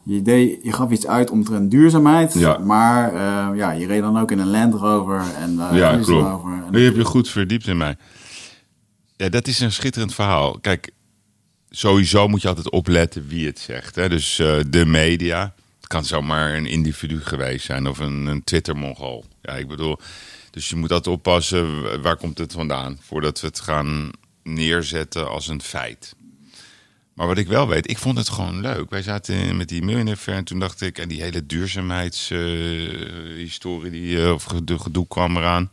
Je gaf iets uit omtrent duurzaamheid, maar je reed dan ook in een Land Rover. Klopt. Nu heb je goed verdiept in mij. Ja, dat is een schitterend verhaal. Kijk, sowieso moet je altijd opletten wie het zegt. Hè? Dus de media, het kan zomaar een individu geweest zijn of een Twitter-mongool. Ja, ik bedoel, dus je moet altijd oppassen, waar komt het vandaan? Voordat we het gaan neerzetten als een feit. Maar wat ik wel weet, ik vond het gewoon leuk. Wij zaten met die Millionaire Fair en toen dacht ik... en die hele duurzaamheidshistorie, de gedoe kwam eraan.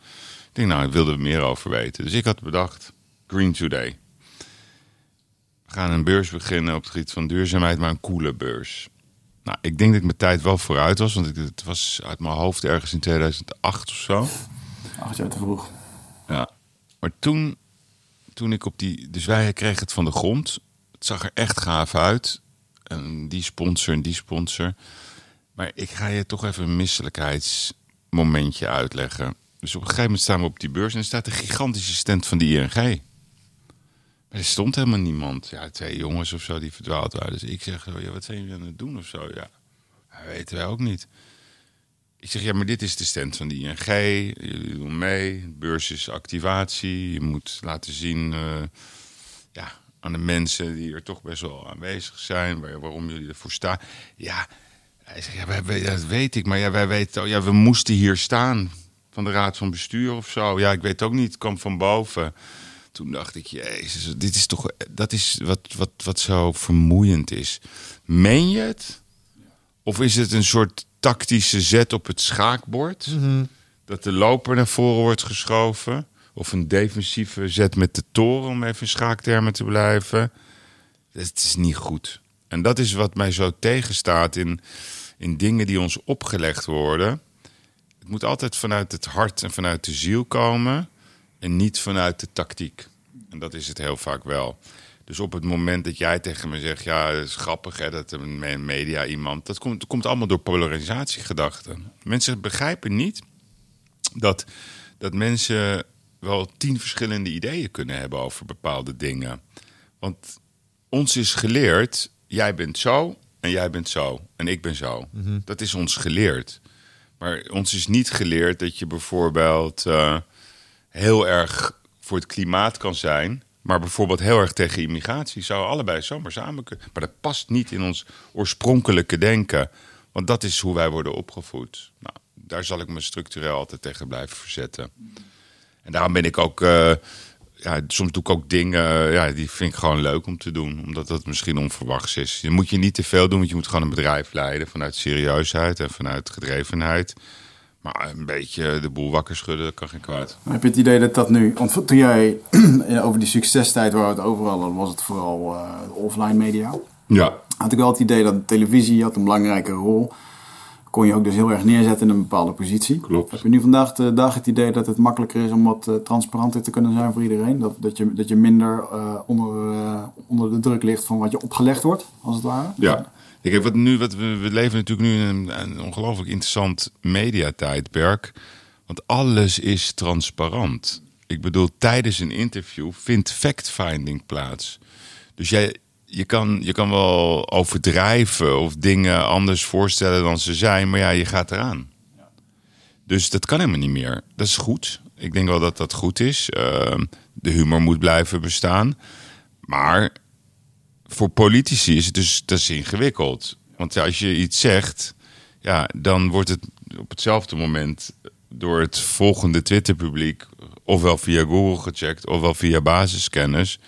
Ik denk, ik wilde er meer over weten. Dus ik had bedacht, Green Today. We gaan een beurs beginnen op het gebied van duurzaamheid, maar een coole beurs. Nou, ik denk dat ik mijn tijd wel vooruit was, want het was uit mijn hoofd ergens in 2008 of zo. 8 jaar te vroeg. Ja, maar toen ik op die... Dus wij kregen het van de grond... Het zag er echt gaaf uit. En die sponsor en die sponsor. Maar ik ga je toch even een misselijkheidsmomentje uitleggen. Dus op een gegeven moment staan we op die beurs... en er staat een gigantische stand van de ING. Maar er stond helemaal niemand. Ja, 2 jongens of zo die verdwaald waren. Dus ik zeg, wat zijn jullie aan het doen of zo? Ja, dat weten wij ook niet. Ik zeg, maar dit is de stand van de ING. Jullie doen mee. De beurs is activatie. Je moet laten zien... aan de mensen die er toch best wel aanwezig zijn, waarom jullie ervoor staan. Ja, hij zegt, dat weet ik, maar wij weten, we moesten hier staan van de raad van bestuur of zo. Ja, ik weet ook niet, het kwam van boven. Toen dacht ik, jezus, dit is toch, dat is wat zo vermoeiend is. Meen je het? Of is het een soort tactische zet op het schaakbord? Mm-hmm. Dat de loper naar voren wordt geschoven? Of een defensieve zet met de toren, om even in schaaktermen te blijven? Het is niet goed. En dat is wat mij zo tegenstaat in dingen die ons opgelegd worden. Het moet altijd vanuit het hart en vanuit de ziel komen. En niet vanuit de tactiek. En dat is het heel vaak wel. Dus op het moment dat jij tegen me zegt... ja, dat is grappig hè, dat een media iemand... Dat komt allemaal door polarisatiegedachten. Mensen begrijpen niet dat mensen wel 10 verschillende ideeën kunnen hebben over bepaalde dingen. Want ons is geleerd... jij bent zo en jij bent zo en ik ben zo. Mm-hmm. Dat is ons geleerd. Maar ons is niet geleerd dat je bijvoorbeeld... heel erg voor het klimaat kan zijn... maar bijvoorbeeld heel erg tegen immigratie zou allebei zomaar samen kunnen. Maar dat past niet in ons oorspronkelijke denken. Want dat is hoe wij worden opgevoed. Nou, daar zal ik me structureel altijd tegen blijven verzetten. En daarom ben ik ook... soms doe ik ook dingen die vind ik gewoon leuk om te doen. Omdat dat misschien onverwachts is. Je moet je niet te veel doen, want je moet gewoon een bedrijf leiden... vanuit serieusheid en vanuit gedrevenheid... Maar een beetje de boel wakker schudden, dat kan geen kwaad. Maar heb je het idee dat nu... Want toen jij over die succestijd waar we het over hadden... was het vooral offline media. Ja. Had ik wel het idee dat de televisie had een belangrijke rol. Kon je ook dus heel erg neerzetten in een bepaalde positie. Klopt. Heb je nu vandaag de dag het idee dat het makkelijker is... om wat transparanter te kunnen zijn voor iedereen? Dat je minder onder de druk ligt van wat je opgelegd wordt, als het ware? Ja. Kijk, we leven natuurlijk nu in een ongelooflijk interessant mediatijdperk. Want alles is transparant. Ik bedoel, tijdens een interview vindt fact-finding plaats. Dus je kan wel overdrijven of dingen anders voorstellen dan ze zijn. Maar ja, je gaat eraan. Dus dat kan helemaal niet meer. Dat is goed. Ik denk wel dat dat goed is. De humor moet blijven bestaan. Maar... voor politici is het dus dat is ingewikkeld. Want als je iets zegt, dan wordt het op hetzelfde moment... door het volgende Twitter-publiek ofwel via Google gecheckt... ofwel via basiskennis.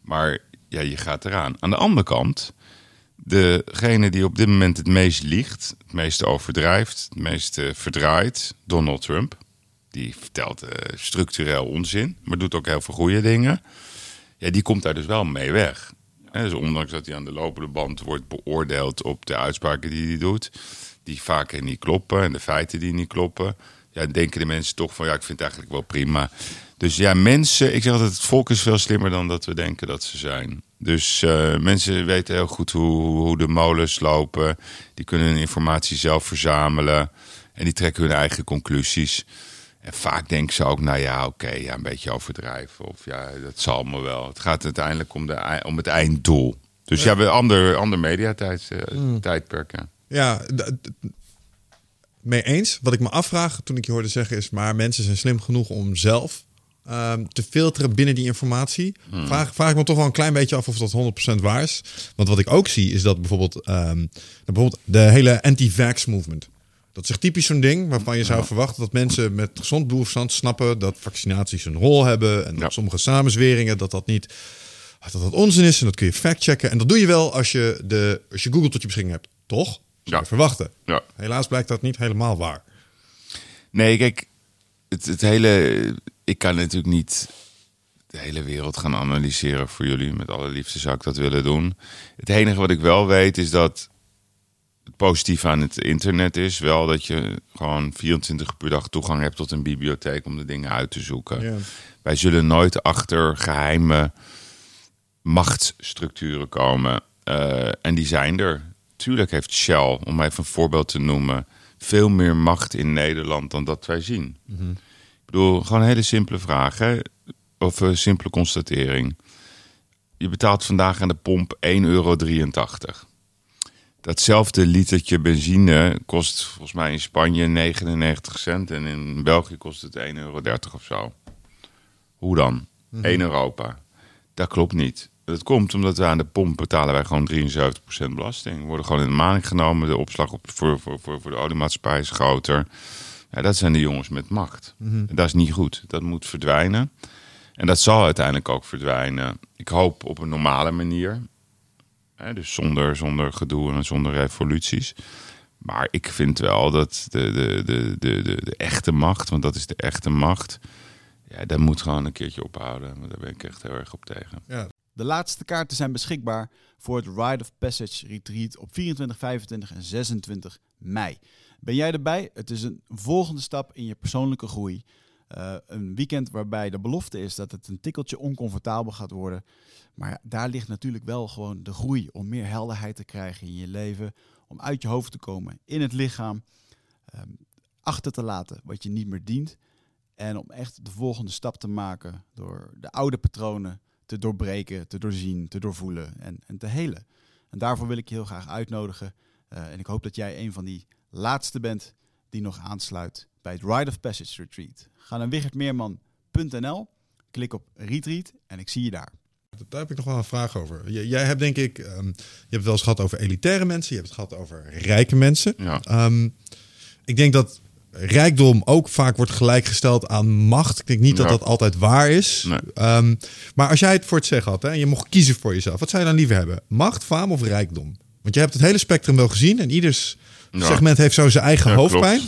Maar je gaat eraan. Aan de andere kant, degene die op dit moment het meest liegt... het meeste overdrijft, het meeste verdraait, Donald Trump... die vertelt structureel onzin, maar doet ook heel veel goede dingen... die komt daar dus wel mee weg... Dus ondanks dat hij aan de lopende band wordt beoordeeld op de uitspraken die hij doet... die vaak niet kloppen en de feiten die niet kloppen... denken de mensen toch van, ik vind het eigenlijk wel prima. Dus mensen, ik zeg altijd, het volk is veel slimmer dan dat we denken dat ze zijn. Dus mensen weten heel goed hoe de molens lopen. Die kunnen hun informatie zelf verzamelen en die trekken hun eigen conclusies... En vaak denken ze ook, een beetje overdrijven. Of dat zal me wel. Het gaat uiteindelijk om het einddoel. Dus we hebben een ander mediatijdperk. Mee eens. Wat ik me afvraag toen ik je hoorde zeggen is... maar mensen zijn slim genoeg om zelf te filteren binnen die informatie. Vraag ik me toch wel een klein beetje af of dat 100% waar is. Want wat ik ook zie is dat bijvoorbeeld de hele anti-vax movement... Dat is typisch zo'n ding waarvan je zou verwachten... dat mensen met gezond boerenverstand snappen... dat vaccinaties een rol hebben... en dat sommige samenzweringen dat onzin is... en dat kun je factchecken. En dat doe je wel als je Google tot je beschikking hebt. Toch? Dat zou je verwachten. Ja. Helaas blijkt dat niet helemaal waar. Nee, kijk... Het hele... Ik kan natuurlijk niet... de hele wereld gaan analyseren voor jullie. Met alle liefde zou ik dat willen doen. Het enige wat ik wel weet is dat... Het positieve aan het internet is wel dat je gewoon 24 uur per dag toegang hebt tot een bibliotheek om de dingen uit te zoeken. Ja. Wij zullen nooit achter geheime machtsstructuren komen. En die zijn er. Tuurlijk heeft Shell, om even een voorbeeld te noemen, veel meer macht in Nederland dan dat wij zien. Mm-hmm. Ik bedoel, gewoon een hele simpele vraag, hè? Of een simpele constatering. Je betaalt vandaag aan de pomp €1,83. Datzelfde litertje benzine kost volgens mij in Spanje 99 cent... en in België kost het €1,30 of zo. Hoe dan? Mm-hmm. Eén Europa. Dat klopt niet. Dat komt omdat we aan de pomp betalen wij gewoon 73% belasting. We worden gewoon in de maling genomen. De opslag voor de oliemaatschappij is groter. Ja, dat zijn de jongens met macht. Mm-hmm. En dat is niet goed. Dat moet verdwijnen. En dat zal uiteindelijk ook verdwijnen. Ik hoop op een normale manier... Dus zonder gedoe en zonder revoluties. Maar ik vind wel dat de echte macht, want dat is de echte macht, ja, dat moet gewoon een keertje ophouden. Daar ben ik echt heel erg op tegen. Ja. De laatste kaarten zijn beschikbaar voor het Ride of Passage Retreat op 24, 25 en 26 mei. Ben jij erbij? Het is een volgende stap in je persoonlijke groei. Een weekend waarbij de belofte is dat het een tikkeltje oncomfortabel gaat worden. Maar daar ligt natuurlijk wel gewoon de groei om meer helderheid te krijgen in je leven. Om uit je hoofd te komen, in het lichaam. Achter te laten wat je niet meer dient. En om echt de volgende stap te maken door de oude patronen te doorbreken, te doorzien, te doorvoelen en te helen. En daarvoor wil ik je heel graag uitnodigen. En ik hoop dat jij een van die laatste bent die nog aansluit bij het Ride of Passage Retreat. Ga naar wichertmeerman.nl, klik op Retreat en ik zie je daar. Daar heb ik nog wel een vraag over. Jij hebt denk ik, je hebt het wel eens gehad over elitaire mensen, je hebt het gehad over rijke mensen. Ja. Ik denk dat rijkdom ook vaak wordt gelijkgesteld aan macht. Ik denk niet dat dat altijd waar is. Nee. Maar als jij het voor het zeggen had, hè, en je mocht kiezen voor jezelf, wat zou je dan liever hebben? Macht, faam of rijkdom? Want je hebt het hele spectrum wel gezien en ieders segment heeft zo zijn eigen hoofdpijn.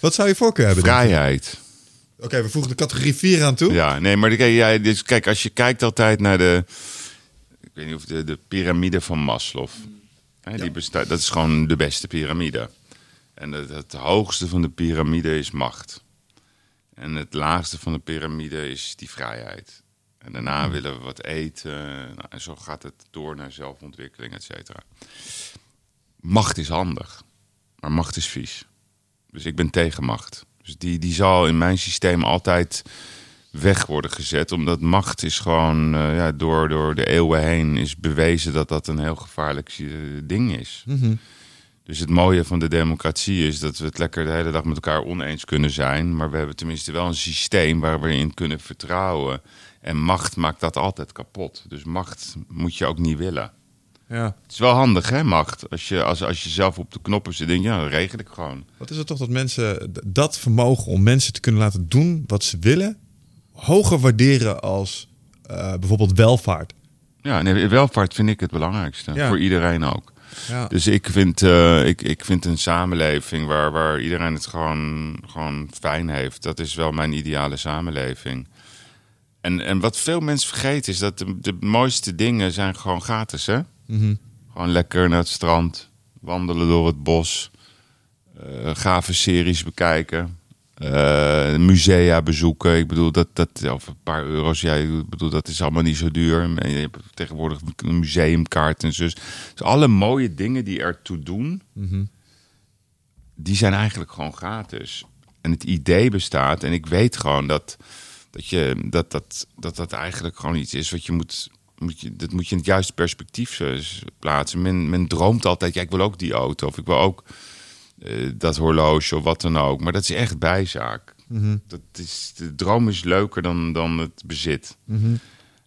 Wat zou je voorkeur hebben? Vrijheid. Oké, we voegen de categorie 4 aan toe. Ja, nee, maar kijk, als je kijkt altijd naar de piramide van Maslow. Hè, die bestaat, dat is gewoon de beste piramide. En het hoogste van de piramide is macht. En het laagste van de piramide is die vrijheid. En daarna willen we wat eten. Nou, en zo gaat het door naar zelfontwikkeling, et cetera. Macht is handig, maar macht is vies. Dus ik ben tegen macht. Dus die zal in mijn systeem altijd weg worden gezet. Omdat macht is gewoon door de eeuwen heen is bewezen dat een heel gevaarlijk ding is. Mm-hmm. Dus het mooie van de democratie is dat we het lekker de hele dag met elkaar oneens kunnen zijn. Maar we hebben tenminste wel een systeem waar we in kunnen vertrouwen. En macht maakt dat altijd kapot. Dus macht moet je ook niet willen. Ja. Het is wel handig, hè, macht. Als je zelf op de knoppen zit, denk je, dan regel ik gewoon. Wat is het toch dat mensen dat vermogen om mensen te kunnen laten doen wat ze willen, hoger waarderen als bijvoorbeeld welvaart? Ja, nee, welvaart vind ik het belangrijkste. Ja. Voor iedereen ook. Ja. Dus ik vind een samenleving waar iedereen het gewoon fijn heeft. Dat is wel mijn ideale samenleving. En wat veel mensen vergeten is dat de mooiste dingen zijn gewoon gratis, hè? Mm-hmm. Gewoon lekker naar het strand, wandelen door het bos, gave series bekijken, musea bezoeken. Ik bedoel, dat of een paar euro's, dat is allemaal niet zo duur. En je hebt tegenwoordig een museumkaart en zo. Dus alle mooie dingen die ertoe doen, die zijn eigenlijk gewoon gratis. En het idee bestaat, en ik weet gewoon dat eigenlijk gewoon iets is wat je moet je in het juiste perspectief plaatsen. Men droomt altijd, ja, ik wil ook die auto of ik wil ook dat horloge of wat dan ook. Maar dat is echt bijzaak. Mm-hmm. De droom is leuker dan het bezit. Mm-hmm.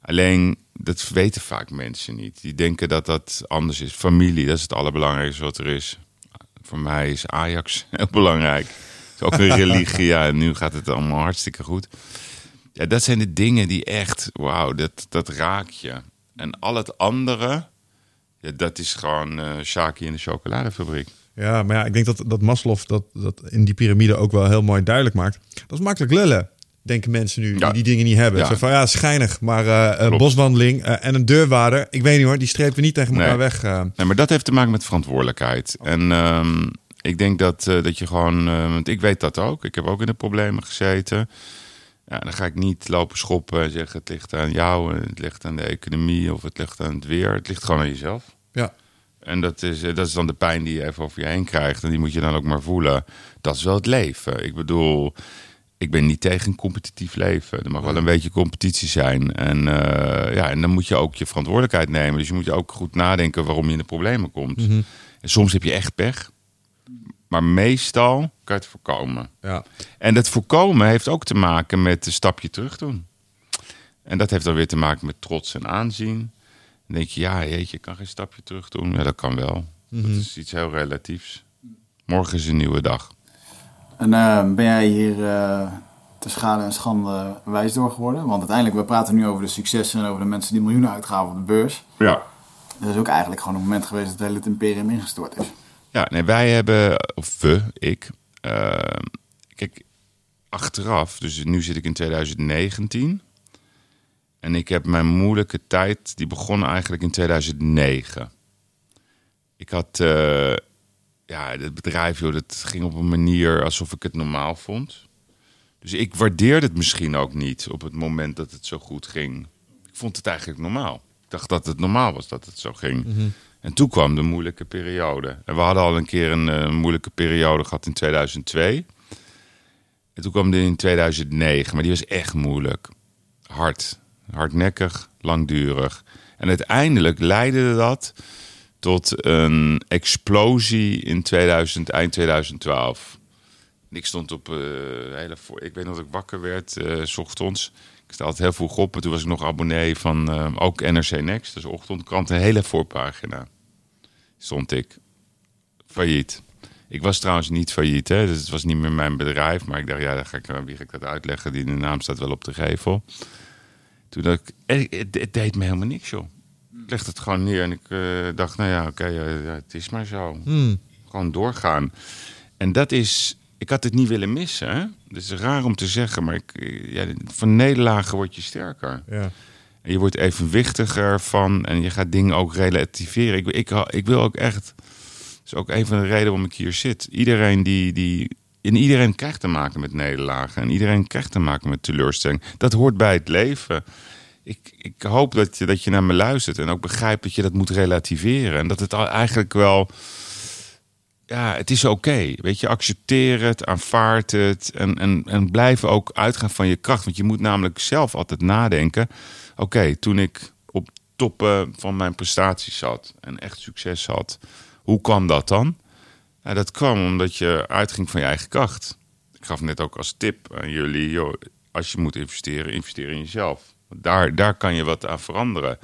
Alleen, dat weten vaak mensen niet. Die denken dat dat anders is. Familie, dat is het allerbelangrijkste wat er is. Voor mij is Ajax heel belangrijk. Het is ook een religie, ja, en nu gaat het allemaal hartstikke goed. Ja, dat zijn de dingen die echt, wauw, dat raak je. En al het andere, ja, dat is gewoon Shaki in de chocoladefabriek. Ja, maar ja, ik denk dat Maslow dat in die piramide ook wel heel mooi duidelijk maakt. Dat is makkelijk lullen, denken mensen nu, die dingen niet hebben. Ja. Zo van, ja, schijnig, maar boswandeling en een deurwaarder. Ik weet niet hoor, die strepen niet tegen elkaar weg. Nee, maar dat heeft te maken met verantwoordelijkheid. Oh. En ik denk dat je gewoon, want ik weet dat ook. Ik heb ook in de problemen gezeten. Ja, dan ga ik niet lopen schoppen en zeggen het ligt aan jou, het ligt aan de economie of het ligt aan het weer. Het ligt gewoon aan jezelf. Ja. En dat is dan de pijn die je even over je heen krijgt en die moet je dan ook maar voelen. Dat is wel het leven. Ik bedoel, ik ben niet tegen een competitief leven. Er mag wel een beetje competitie zijn. En dan moet je ook je verantwoordelijkheid nemen. Dus je moet ook goed nadenken waarom je in de problemen komt. Mm-hmm. En soms heb je echt pech. Maar meestal kan je het voorkomen. Ja. En dat voorkomen heeft ook te maken met een stapje terug doen. En dat heeft dan weer te maken met trots en aanzien. Dan denk je, ja, jeetje, ik kan geen stapje terug doen. Ja, dat kan wel. Mm-hmm. Dat is iets heel relatiefs. Morgen is een nieuwe dag. En ben jij hier te schade en schande wijs door geworden? Want uiteindelijk, we praten nu over de successen en over de mensen die miljoenen uitgaven op de beurs. Ja. Dat is ook eigenlijk gewoon een moment geweest dat het hele imperium ingestort is. Ja, nee, wij hebben, of ik. Kijk, achteraf, dus nu zit ik in 2019. En ik heb mijn moeilijke tijd, die begon eigenlijk in 2009. Ik had, het bedrijf, joh, dat ging op een manier alsof ik het normaal vond. Dus ik waardeerde het misschien ook niet op het moment dat het zo goed ging. Ik vond het eigenlijk normaal. Ik dacht dat het normaal was dat het zo ging. Mm-hmm. En toen kwam de moeilijke periode. En we hadden al een keer een moeilijke periode gehad in 2002. En toen kwam die in 2009, maar die was echt moeilijk. Hardnekkig, langdurig. En uiteindelijk leidde dat tot een explosie in eind 2012. Ik stond op ik weet nog dat ik wakker werd, 's ochtends. Ik stond altijd heel vroeg op, maar toen was ik nog abonnee van ook NRC Next. Dus ochtendkrant, een hele voorpagina. Stond ik. Failliet. Ik was trouwens niet failliet, hè? Dus het was niet meer mijn bedrijf. Maar ik dacht, ja, wie ga ik dat uitleggen? Die naam staat wel op de gevel. Toen dacht ik, het deed me helemaal niks, joh. Ik legde het gewoon neer en ik dacht, nou ja, oké, het is maar zo. Gewoon doorgaan. En dat is... Ik had het niet willen missen. Hè? Dat is raar om te zeggen, maar van nederlagen word je sterker. Ja. En je wordt evenwichtiger van en je gaat dingen ook relativeren. Ik wil ook echt... Dat is ook een van de redenen waarom ik hier zit. Iedereen iedereen krijgt te maken met nederlagen. En iedereen krijgt te maken met teleurstelling. Dat hoort bij het leven. Ik hoop dat je naar me luistert en ook begrijpt dat je dat moet relativeren. En dat het eigenlijk wel... Ja, het is oké. Weet je, accepteer het, aanvaard het en blijf ook uitgaan van je kracht. Want je moet namelijk zelf altijd nadenken. Oké, toen ik op toppen van mijn prestaties zat en echt succes had, hoe kwam dat dan? Nou, dat kwam omdat je uitging van je eigen kracht. Ik gaf net ook als tip aan jullie, joh, als je moet investeren, investeer in jezelf. Want daar kan je wat aan veranderen.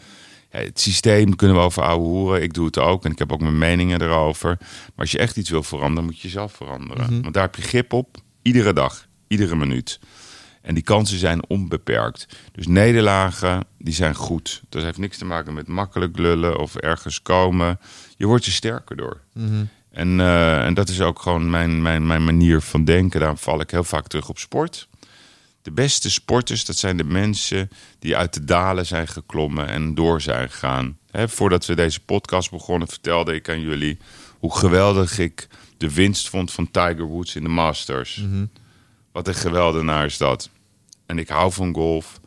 Het systeem kunnen we over ouwe hoeren. Ik doe het ook en ik heb ook mijn meningen erover. Maar als je echt iets wil veranderen, moet je jezelf veranderen. Mm-hmm. Want daar heb je grip op. Iedere dag, iedere minuut. En die kansen zijn onbeperkt. Dus nederlagen, die zijn goed. Dat heeft niks te maken met makkelijk lullen of ergens komen. Je wordt er sterker door. Mm-hmm. En dat is ook gewoon mijn manier van denken. Daarom val ik heel vaak terug op sport. De beste sporters, dat zijn de mensen die uit de dalen zijn geklommen en door zijn gegaan. Voordat we deze podcast begonnen, vertelde ik aan jullie hoe geweldig ik de winst vond van Tiger Woods in de Masters. Mm-hmm. Wat een geweldenaar is dat. En ik hou van golf.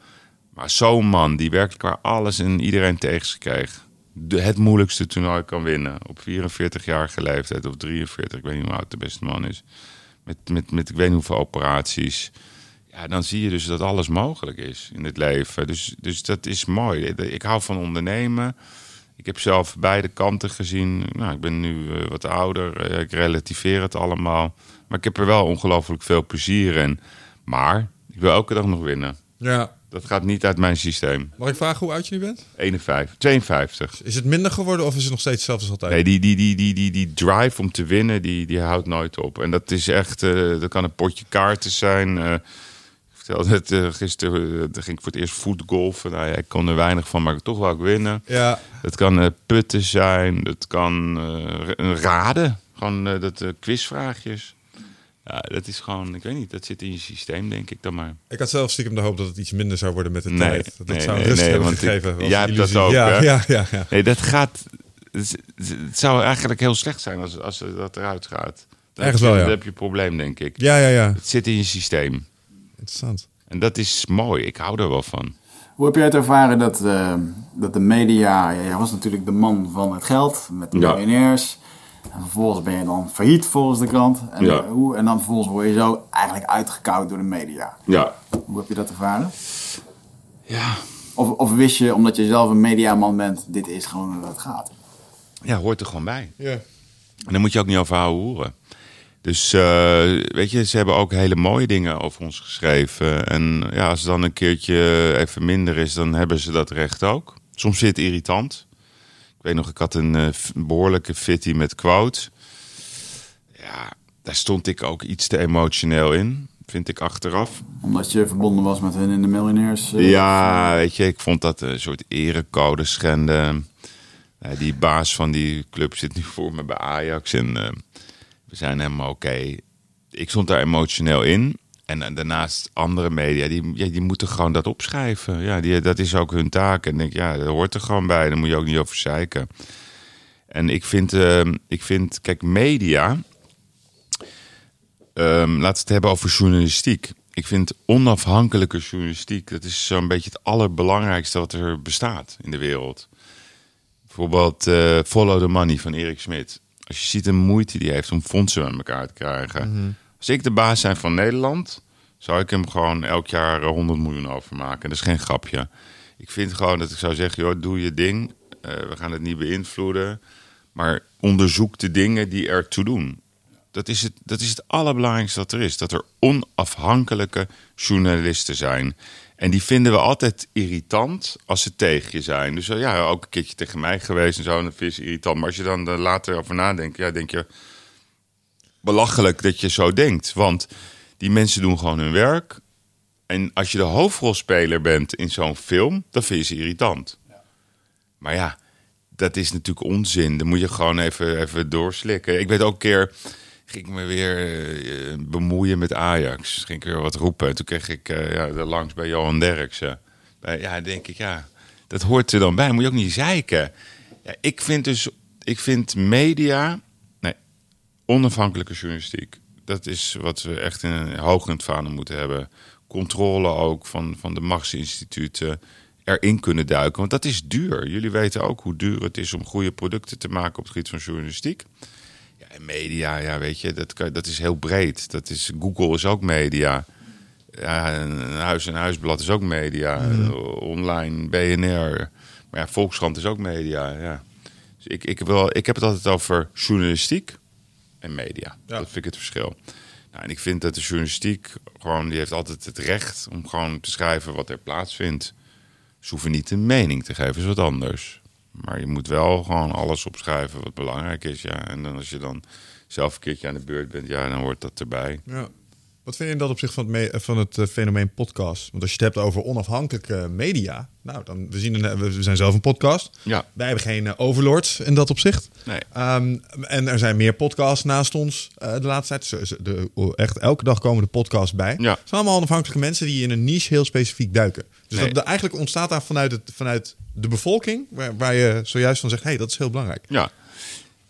Maar zo'n man die werkelijk waar alles en iedereen tegen zich kreeg. Het moeilijkste toernooi kan winnen. Op 44-jarige leeftijd of 43, ik weet niet hoe oud de beste man is. Met ik weet niet hoeveel operaties. Ja, dan zie je dus dat alles mogelijk is in het leven. Dus dat is mooi. Ik hou van ondernemen. Ik heb zelf beide kanten gezien. Nou, ik ben nu wat ouder. Ik relativeer het allemaal. Maar ik heb er wel ongelooflijk veel plezier in. Maar ik wil elke dag nog winnen. Ja. Dat gaat niet uit mijn systeem. Mag ik vragen hoe oud je nu bent? 52. Is het minder geworden of is het nog steeds hetzelfde als altijd? Nee, die drive om te winnen, die houdt nooit op. En dat is echt... dat kan een potje kaarten zijn... gisteren ging ik voor het eerst voetgolfen. Nou ja, ik kon er weinig van, maar toch wou ik winnen. Ja. Dat kan putten zijn. Dat kan raden. Gewoon quizvraagjes. Ja, dat is gewoon, ik weet niet, dat zit in je systeem, denk ik dan maar. Ik had zelf stiekem de hoop dat het iets minder zou worden met de tijd. Dat zou rust hebben gegeven. Ja, dat ook. Ja. Nee, dat gaat... Het zou eigenlijk heel slecht zijn als dat eruit gaat. Dan heb je een probleem, denk ik. Ja. Het zit in je systeem. Interessant. En dat is mooi. Ik hou er wel van. Hoe heb jij het ervaren dat de media... Jij was natuurlijk de man van het geld met de miljonairs. En vervolgens ben je dan failliet volgens de krant. En dan vervolgens word je zo eigenlijk uitgekauwd door de media. Ja. Hoe heb je dat ervaren? Ja. Of wist je, omdat je zelf een mediaman bent... Dit is gewoon hoe dat gaat. Ja, hoort er gewoon bij. Ja. En daar moet je ook niet over houden hoeren. Dus weet je, ze hebben ook hele mooie dingen over ons geschreven. En ja, als het dan een keertje even minder is, dan hebben ze dat recht ook. Soms zit het irritant. Ik weet nog, ik had een behoorlijke fitty met quote. Ja, daar stond ik ook iets te emotioneel in, vind ik achteraf. Omdat je verbonden was met hen in de miljonairs? Ja, weet je, ik vond dat een soort erecode schenden. Die baas van die club zit nu voor me bij Ajax. En we zijn helemaal oké. Ik stond daar emotioneel in. En daarnaast andere media, die moeten gewoon dat opschrijven. Ja, dat is ook hun taak. En denk, ja, dat hoort er gewoon bij. Daar moet je ook niet over zeiken. En ik vind kijk, media... laten we het hebben over journalistiek. Ik vind onafhankelijke journalistiek... dat is zo'n beetje het allerbelangrijkste wat er bestaat in de wereld. Bijvoorbeeld Follow the Money van Erik Smit. Als je ziet de moeite die hij heeft om fondsen met elkaar te krijgen... Mm-hmm. Als ik de baas zijn van Nederland... zou ik hem gewoon elk jaar 100 miljoen overmaken. En dat is geen grapje. Ik vind gewoon dat ik zou zeggen... joh, doe je ding. We gaan het niet beïnvloeden. Maar onderzoek de dingen die ertoe doen. Dat is het allerbelangrijkste dat er is. Dat er onafhankelijke journalisten zijn. En die vinden we altijd irritant als ze tegen je zijn. Dus ja, ook een keertje tegen mij geweest en zo. En dat is irritant. Maar als je dan later over nadenkt... ja, denk je... belachelijk dat je zo denkt. Want die mensen doen gewoon hun werk. En als je de hoofdrolspeler bent in zo'n film... dan vind je ze irritant. Ja. Maar ja, dat is natuurlijk onzin. Dan moet je gewoon even doorslikken. Ik weet ook een keer... ging ik me weer bemoeien met Ajax. Ging ik weer wat roepen. Toen kreeg ik langs bij Johan Derksen. Denk ik, dat hoort er dan bij. Moet je ook niet zeiken. Ja, ik vind media... onafhankelijke journalistiek. Dat is wat we echt hoog in het vaandel moeten hebben. Controle ook van de machtsinstituten. Erin kunnen duiken. Want dat is duur. Jullie weten ook hoe duur het is om goede producten te maken op het gebied van journalistiek. Ja, en media, ja, weet je, dat is heel breed. Google is ook media. Ja, een huisblad is ook media. Mm-hmm. Online, BNR. Maar ja, Volkskrant is ook media. Ja. Dus ik heb het altijd over journalistiek. En media. Ja. Dat vind ik het verschil. Nou, en ik vind dat de journalistiek gewoon... die heeft altijd het recht om gewoon te schrijven wat er plaatsvindt. Ze hoeven niet een mening te geven, is wat anders. Maar je moet wel gewoon alles opschrijven wat belangrijk is. Ja. En dan als je dan zelf een keertje aan de beurt bent... ja, dan hoort dat erbij. Ja. Wat vind je in dat opzicht van het fenomeen podcast? Want als je het hebt over onafhankelijke media... nou, dan we zijn zelf een podcast. Ja. Wij hebben geen overlords in dat opzicht. Nee. En er zijn meer podcasts naast ons de laatste tijd. Echt elke dag komen de podcasts bij. Ja. Het zijn allemaal onafhankelijke mensen die in een niche heel specifiek duiken. Dus nee. Dat eigenlijk ontstaat daar vanuit de bevolking... waar je zojuist van zegt, hey, dat is heel belangrijk. Ja.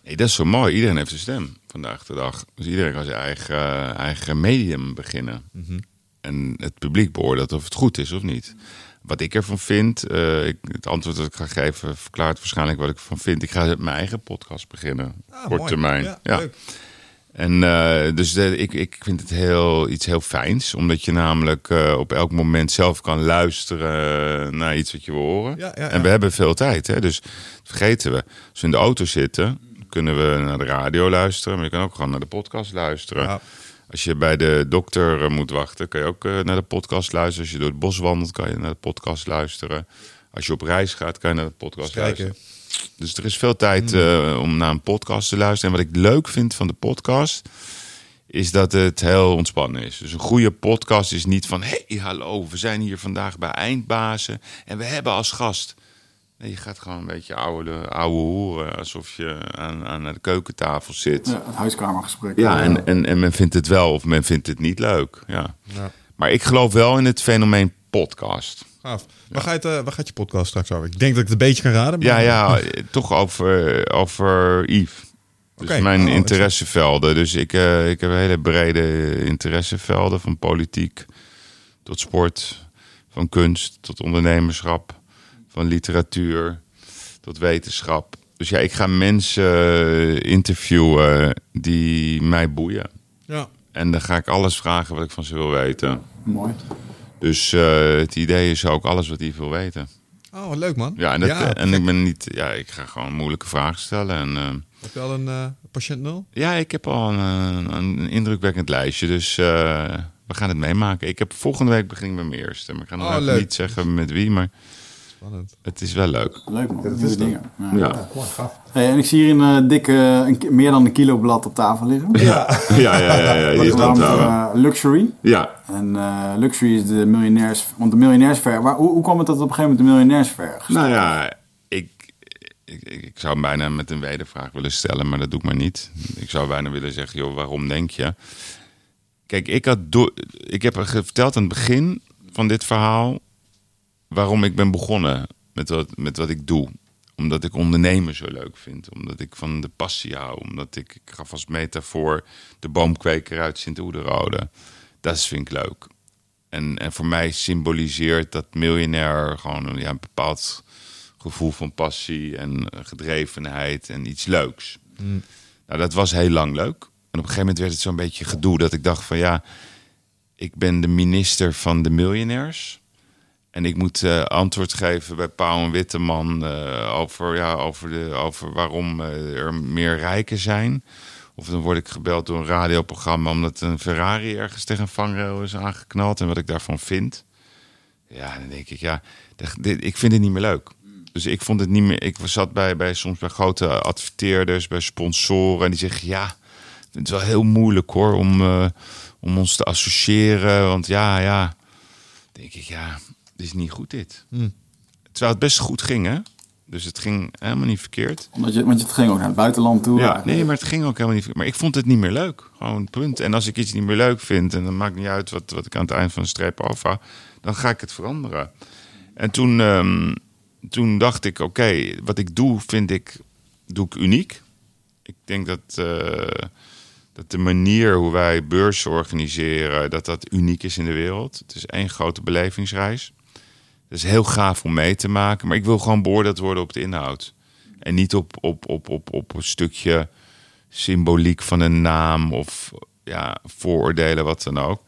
Hey, dat is zo mooi. Iedereen heeft zijn stem vandaag de dag. Dus iedereen kan zijn eigen medium beginnen. Mm-hmm. En het publiek beoordeelt of het goed is of niet. Wat ik ervan vind... het antwoord dat ik ga geven verklaart waarschijnlijk wat ik ervan vind. Ik ga mijn eigen podcast beginnen. Kort termijn. Ja. Leuk. En dus ik vind het iets heel fijns. Omdat je namelijk op elk moment zelf kan luisteren naar iets wat je wil horen. Ja. En we hebben veel tijd. Hè? Dus dat vergeten we. Als we in de auto zitten... kunnen we naar de radio luisteren, maar je kan ook gewoon naar de podcast luisteren. Ja. Als je bij de dokter moet wachten, kan je ook naar de podcast luisteren. Als je door het bos wandelt, kan je naar de podcast luisteren. Als je op reis gaat, kan je naar de podcast luisteren. Dus er is veel tijd om naar een podcast te luisteren. En wat ik leuk vind van de podcast, is dat het heel ontspannen is. Dus een goede podcast is niet van... hey, hallo, we zijn hier vandaag bij Eindbazen en we hebben als gast... Nee, je gaat gewoon een beetje ouwe hoeren, alsof je aan de keukentafel zit. Ja, het huiskamergesprek. Ja, en men vindt het wel of men vindt het niet leuk. Ja. Maar ik geloof wel in het fenomeen podcast. Gaaf. Waar gaat je podcast straks over? Ik denk dat ik het een beetje kan raden. Maar... Ja, toch over Yves. Dus okay, mijn interessevelden. Dus ik heb hele brede interessevelden. Van politiek tot sport, van kunst tot ondernemerschap. Van literatuur tot wetenschap. Dus ja, ik ga mensen interviewen die mij boeien. Ja. En dan ga ik alles vragen wat ik van ze wil weten. Mooi. Dus het idee is ook alles wat hij wil weten. Oh, wat leuk man. Ja, en ik ben niet... Ja, ik ga gewoon moeilijke vragen stellen. En, heb je al een patiëntnul? Ja, ik heb al een indrukwekkend lijstje. Dus we gaan het meemaken. Ik heb volgende week begin met mijn eerste. Maar ik ga nog niet zeggen met wie, maar... Spannend. Het is wel leuk. Leuk man, dat is dingen. Ja. Hey, en ik zie hier meer dan een kilo blad op tafel liggen. Ja. Hier staat Luxury. Ja. En Luxury is de miljonairs. Want de miljonairsver. Hoe kwam het dat op een gegeven moment de miljonairsver? Nou ja, ik Ik zou hem bijna met een wedervraag willen stellen, maar dat doe ik maar niet. Ik zou bijna willen zeggen, joh, waarom denk je? Kijk, ik heb verteld aan het begin van dit verhaal waarom ik ben begonnen met wat ik doe. Omdat ik ondernemen zo leuk vind. Omdat ik van de passie hou. Omdat ik gaf als metafoor de boomkweker uit Sint-Oederode. Dat vind ik leuk. En voor mij symboliseert dat miljonair gewoon een bepaald gevoel van passie en gedrevenheid en iets leuks. Mm. Nou, dat was heel lang leuk. En op een gegeven moment werd het zo'n beetje gedoe dat ik dacht van ja, ik ben de minister van de miljonairs. En ik moet antwoord geven bij Pauw en Witteman over waarom er meer rijken zijn. Of dan word ik gebeld door een radioprogramma omdat een Ferrari ergens tegen een vangrail is aangeknald. En wat ik daarvan vind. Ja, dan denk ik, ja, ik vind het niet meer leuk. Dus ik vond het niet meer. Ik zat soms bij grote adverteerders, bij sponsoren. En die zeggen, ja, het is wel heel moeilijk hoor om ons te associëren. Want ja, denk ik, ja, het is niet goed dit. Mm. Terwijl het best goed ging, hè? Dus het ging helemaal niet verkeerd. Want het ging ook naar het buitenland toe. Ja, nee, maar het ging ook helemaal niet verkeerd. Maar ik vond het niet meer leuk. Gewoon punt. En als ik iets niet meer leuk vind, en dan maakt niet uit wat ik aan het eind van de streep afhaal, dan ga ik het veranderen. En toen dacht ik, oké, wat ik doe, doe ik uniek. Ik denk dat de manier hoe wij beurzen organiseren, dat uniek is in de wereld. Het is één grote belevingsreis. Dat is heel gaaf om mee te maken. Maar ik wil gewoon beoordeeld worden op de inhoud. En niet op een stukje symboliek van een naam of ja, vooroordelen, wat dan ook.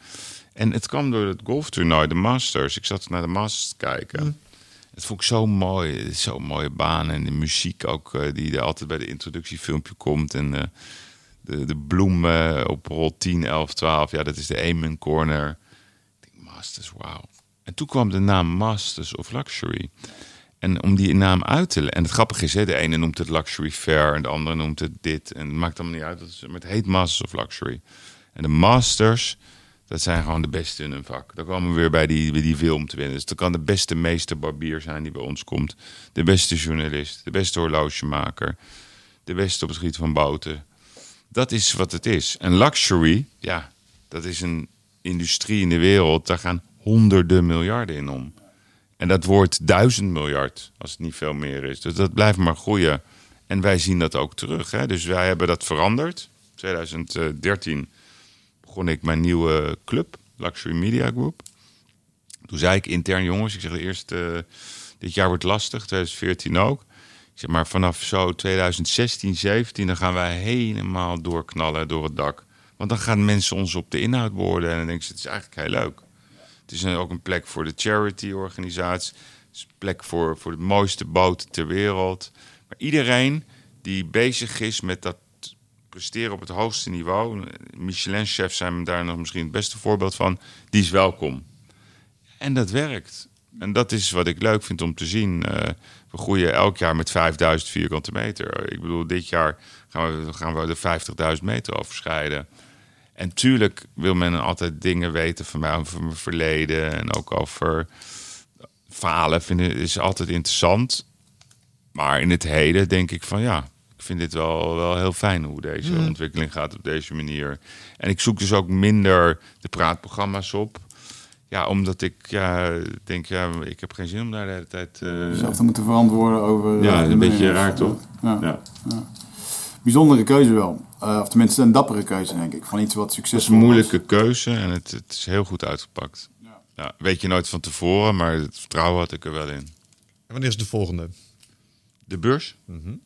En het kwam door het golftoernooi, de Masters. Ik zat naar de Masters te kijken. Mm. Het vond ik zo mooi. Zo'n mooie baan. En de muziek ook, die er altijd bij de introductiefilmpje komt. En de bloemen op rol 10, 11, 12. Ja, dat is de Amen Corner. Ik denk, Masters, wauw. En toen kwam de naam Masters of Luxury. En om die naam uit te leggen. En het grappige is, hè, de ene noemt het Luxury Fair en de andere noemt het dit. En het maakt allemaal niet uit. Maar het heet Masters of Luxury. En de Masters, dat zijn gewoon de beste in hun vak. Dan kwamen we weer bij die film te winnen. Dus dat kan de beste meester barbier zijn die bij ons komt. De beste journalist. De beste horlogemaker. De beste op het gebied van bouten. Dat is wat het is. En luxury, ja, dat is een industrie in de wereld. Daar gaan honderden miljarden in om. En dat wordt 1000 miljard, als het niet veel meer is. Dus dat blijft maar groeien. En wij zien dat ook terug. Hè? Dus wij hebben dat veranderd. 2013 begon ik mijn nieuwe club, Luxury Media Groep. Toen zei ik intern, jongens, ik zeg dit jaar wordt lastig, 2014 ook. Ik zeg maar vanaf zo 2016, 17, dan gaan wij helemaal doorknallen door het dak. Want dan gaan mensen ons op de inhoud beoordelen. En dan denk ik, het is eigenlijk heel leuk. Het is ook een plek voor de charity-organisatie. Het is een plek voor de mooiste boten ter wereld. Maar iedereen die bezig is met dat presteren op het hoogste niveau... Michelin-chefs zijn daar nog misschien het beste voorbeeld van. Die is welkom. En dat werkt. En dat is wat ik leuk vind om te zien. We groeien elk jaar met 5000 vierkante meter. Ik bedoel, dit jaar gaan we de 50.000 meter overschrijden. En tuurlijk wil men altijd dingen weten van mij over mijn verleden en ook over falen. Vinden is altijd interessant. Maar in het heden denk ik van ja, ik vind dit wel heel fijn hoe deze ontwikkeling gaat op deze manier. En ik zoek dus ook minder de praatprogramma's op. Ja, omdat ik denk, ik heb geen zin om daar de hele tijd... zelf te moeten verantwoorden over... Ja, een beetje raar toch? Ja. Bijzondere keuze wel. Of tenminste een dappere keuze, denk ik. Van iets wat succesvol is. Het is een moeilijke keuze en het is heel goed uitgepakt. Ja. Ja, weet je nooit van tevoren, maar het vertrouwen had ik er wel in. En wanneer is de volgende? De beurs? Mm-hmm.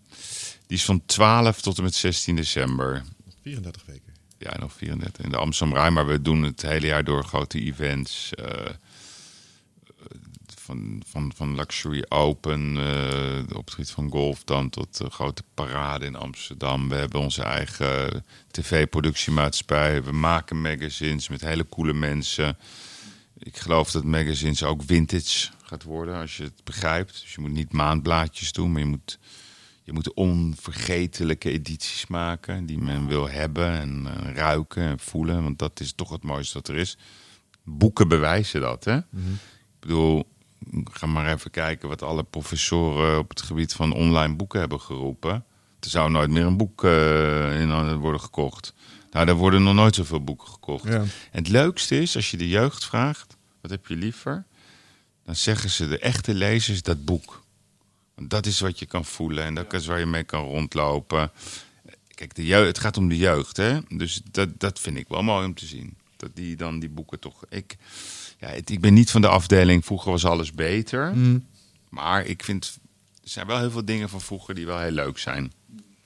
Die is van 12 tot en met 16 december. Nog 34 weken. Ja, nog 34. In de Amsterdammertje, maar we doen het hele jaar door grote events... Van Luxury Open, op het gebied van golf dan tot de grote parade in Amsterdam. We hebben onze eigen tv-productiemaatschappij. We maken magazines met hele coole mensen. Ik geloof dat magazines ook vintage gaat worden, als je het begrijpt. Dus je moet niet maandblaadjes doen, maar je moet onvergetelijke edities maken die men wil hebben en ruiken en voelen. Want dat is toch het mooiste dat er is. Boeken bewijzen dat, hè? Mm-hmm. Ik bedoel... ga maar even kijken wat alle professoren op het gebied van online boeken hebben geroepen. Er zou nooit meer een boek in worden gekocht. Nou, daar worden nog nooit zoveel boeken gekocht. Ja. En het leukste is, als je de jeugd vraagt, wat heb je liever? Dan zeggen ze, de echte lezers, dat boek. Want dat is wat je kan voelen en dat is waar je mee kan rondlopen. Kijk, het gaat om de jeugd, hè? Dus dat vind ik wel mooi om te zien. Dat die dan die boeken toch... Ik ben niet van de afdeling, vroeger was alles beter. Mm. Maar ik vind, er zijn wel heel veel dingen van vroeger die wel heel leuk zijn.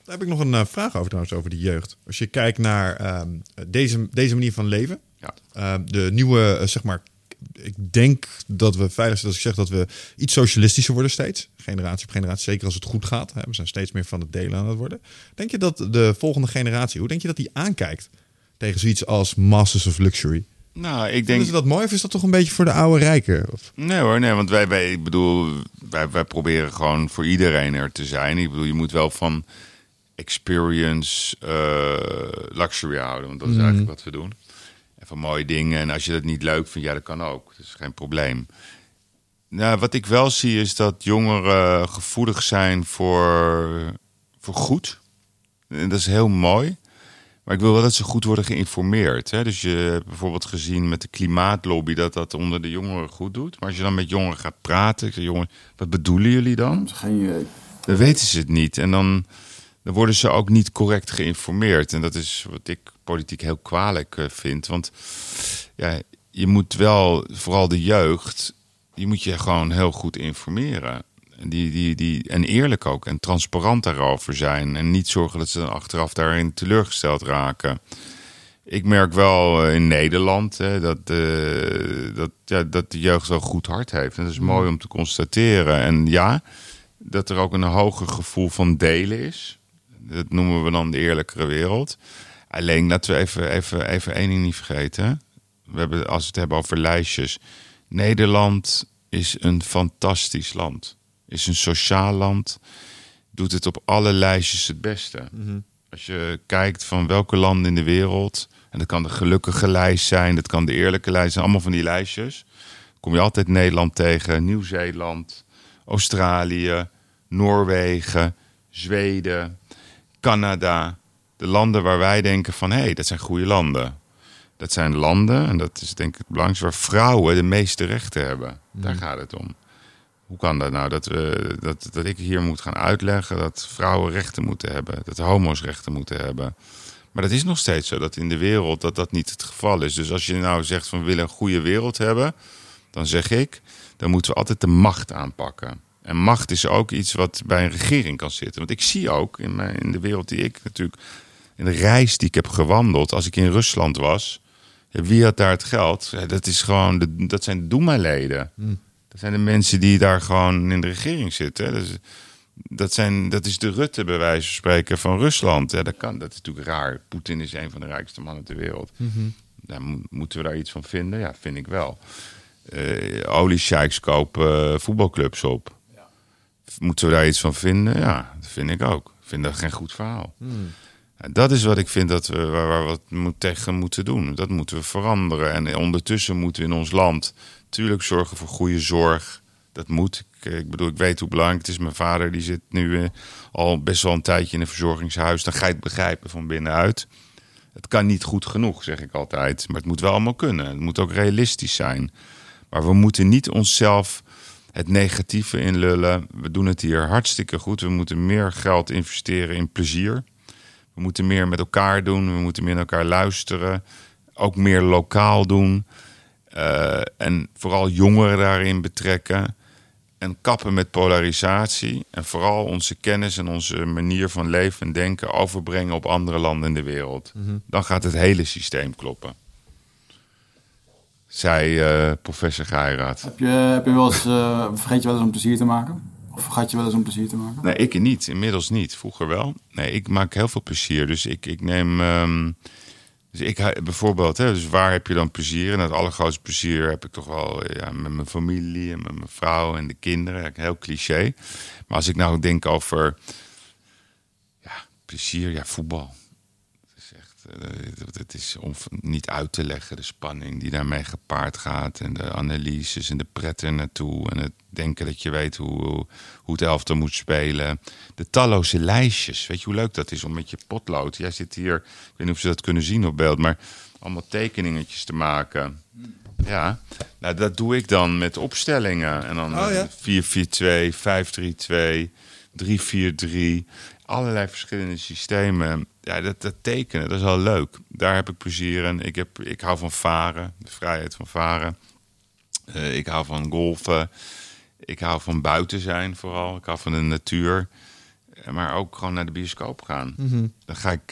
Daar heb ik nog een vraag over trouwens, over de jeugd. Als je kijkt naar deze manier van leven. Ja. De nieuwe, zeg maar... Ik denk dat we veilig zijn als ik zeg dat we iets socialistischer worden steeds. Generatie op generatie, zeker als het goed gaat. We zijn steeds meer van het delen aan het worden. Denk je dat de volgende generatie, hoe denk je dat die aankijkt tegen zoiets als Masters of Luxury? Nou, ik denk... Vinden ze dat mooi of is dat toch een beetje voor de oude rijken? Of? Nee hoor, want wij proberen gewoon voor iedereen er te zijn. Ik bedoel, je moet wel van experience luxury houden. Want dat is eigenlijk wat we doen. En van mooie dingen. En als je dat niet leuk vindt, ja, dat kan ook. Dat is geen probleem. Nou, wat ik wel zie is dat jongeren gevoelig zijn voor goed. En dat is heel mooi. Maar ik wil wel dat ze goed worden geïnformeerd. Hè? Dus je hebt bijvoorbeeld gezien met de klimaatlobby dat onder de jongeren goed doet. Maar als je dan met jongeren gaat praten. Ik zeg, jongen, wat bedoelen jullie dan? Dan weten ze het niet. En dan worden ze ook niet correct geïnformeerd. En dat is wat ik politiek heel kwalijk vind. Want ja, je moet wel, vooral de jeugd, die moet je gewoon heel goed informeren. En eerlijk ook. En transparant daarover zijn. En niet zorgen dat ze dan achteraf daarin teleurgesteld raken. Ik merk wel in Nederland dat de jeugd wel goed hart heeft. En dat is mooi om te constateren. En ja, dat er ook een hoger gevoel van delen is. Dat noemen we dan de eerlijkere wereld. Alleen laten we even één ding niet vergeten. Als we het hebben over lijstjes. Nederland is een fantastisch land. Is een sociaal land. Doet het op alle lijstjes het beste. Mm-hmm. Als je kijkt van welke landen in de wereld. En dat kan de gelukkige lijst zijn. Dat kan de eerlijke lijst zijn. Allemaal van die lijstjes. Kom je altijd Nederland tegen. Nieuw-Zeeland. Australië. Noorwegen. Zweden. Canada, de landen waar wij denken van... hé, dat zijn goede landen. Dat zijn landen, en dat is denk ik het belangrijkste... waar vrouwen de meeste rechten hebben. Daar gaat het om. Hoe kan dat nou? Dat ik hier moet gaan uitleggen... dat vrouwen rechten moeten hebben. Dat homo's rechten moeten hebben. Maar dat is nog steeds zo, dat in de wereld... dat niet het geval is. Dus als je nou zegt van... we willen een goede wereld hebben... dan zeg ik, dan moeten we altijd de macht aanpakken. En macht is ook iets wat bij een regering kan zitten. Want ik zie ook in de wereld die ik natuurlijk... in de reis die ik heb gewandeld, als ik in Rusland was... Ja, wie had daar het geld? Ja, dat is gewoon dat zijn de Doema-leden. Mm. Dat zijn de mensen die daar gewoon in de regering zitten. Dat is de Rutte, bij wijze van spreken, van Rusland. Ja, dat is natuurlijk raar. Poetin is een van de rijkste mannen ter wereld. Mm-hmm. Nou, moeten we daar iets van vinden? Ja, vind ik wel. Oliesheiks kopen voetbalclubs op. Moeten we daar iets van vinden? Ja, dat vind ik ook. Ik vind dat geen goed verhaal. Hmm. Dat is wat ik vind dat we waar wat tegen moeten doen. Dat moeten we veranderen. En ondertussen moeten we in ons land... natuurlijk zorgen voor goede zorg. Dat moet. Ik weet hoe belangrijk het is. Mijn vader die zit nu al best wel een tijdje in een verzorgingshuis. Dan ga je het begrijpen van binnenuit. Het kan niet goed genoeg, zeg ik altijd. Maar het moet wel allemaal kunnen. Het moet ook realistisch zijn. Maar we moeten niet onszelf... het negatieve inlullen. We doen het hier hartstikke goed. We moeten meer geld investeren in plezier. We moeten meer met elkaar doen. We moeten meer naar elkaar luisteren. Ook meer lokaal doen. En vooral jongeren daarin betrekken. En kappen met polarisatie. En vooral onze kennis en onze manier van leven en denken... overbrengen op andere landen in de wereld. Mm-hmm. Dan gaat het hele systeem kloppen. Zei professor Geiraat. Heb je wel eens, vergeet je wel eens om plezier te maken? Of vergat je wel eens om plezier te maken? Nee, ik niet. Inmiddels niet. Vroeger wel. Nee, ik maak heel veel plezier. Dus ik neem... dus ik bijvoorbeeld, dus waar heb je dan plezier? En het allergrootste plezier heb ik toch wel met mijn familie... en met mijn vrouw en de kinderen. Ja, heel cliché. Maar als ik nou denk over... ja, plezier, ja, voetbal. Dat is echt... Het is niet uit te leggen, de spanning die daarmee gepaard gaat. En de analyses en de pret er naartoe. En het denken dat je weet hoe het elftal moet spelen. De talloze lijstjes. Weet je hoe leuk dat is om met je potlood... Jij zit hier, ik weet niet of ze dat kunnen zien op beeld... maar allemaal tekeningetjes te maken. Ja, nou, dat doe ik dan met opstellingen. En dan 4-4-2, 5-3-2, 3-4-3... Allerlei verschillende systemen. Ja, dat tekenen, dat is wel leuk. Daar heb ik plezier in. Ik hou van varen, de vrijheid van varen. Ik hou van golfen. Ik hou van buiten zijn vooral. Ik hou van de natuur. Maar ook gewoon naar de bioscoop gaan. Mm-hmm. Dan ga ik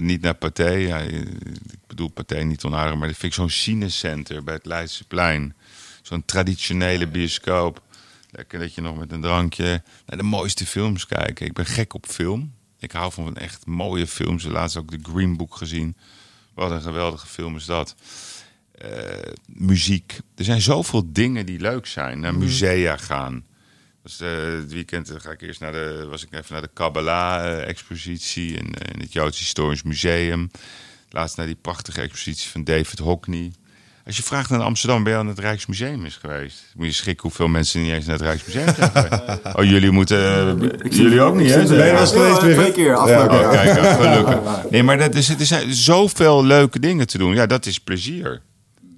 niet naar Pathé. Ja, ik bedoel Pathé niet onaardig, maar dat vind ik zo'n cinecenter bij het Leidseplein. Zo'n traditionele bioscoop. Lekker dat je nog met een drankje naar de mooiste films kijkt. Ik ben gek op film. Ik hou van echt mooie films. Laatst ook de Green Book gezien. Wat een geweldige film is dat. Muziek. Er zijn zoveel dingen die leuk zijn. Naar musea gaan. Dus, het weekend ga ik eerst naar de Kabbalah-expositie. In het Joods Historisch Museum. Laatst naar die prachtige expositie van David Hockney. Als je vraagt naar Amsterdam, ben je aan het Rijksmuseum is geweest? Moet je schrikken hoeveel mensen niet eens naar het Rijksmuseum gaan. Oh, jullie moeten... jullie ook niet, hè? Ik ben wel geweest weer. 2 keer afgelopen. Ja. Oh, kijk, gelukkig. Nee, maar er zijn zoveel leuke dingen te doen. Ja, dat is plezier.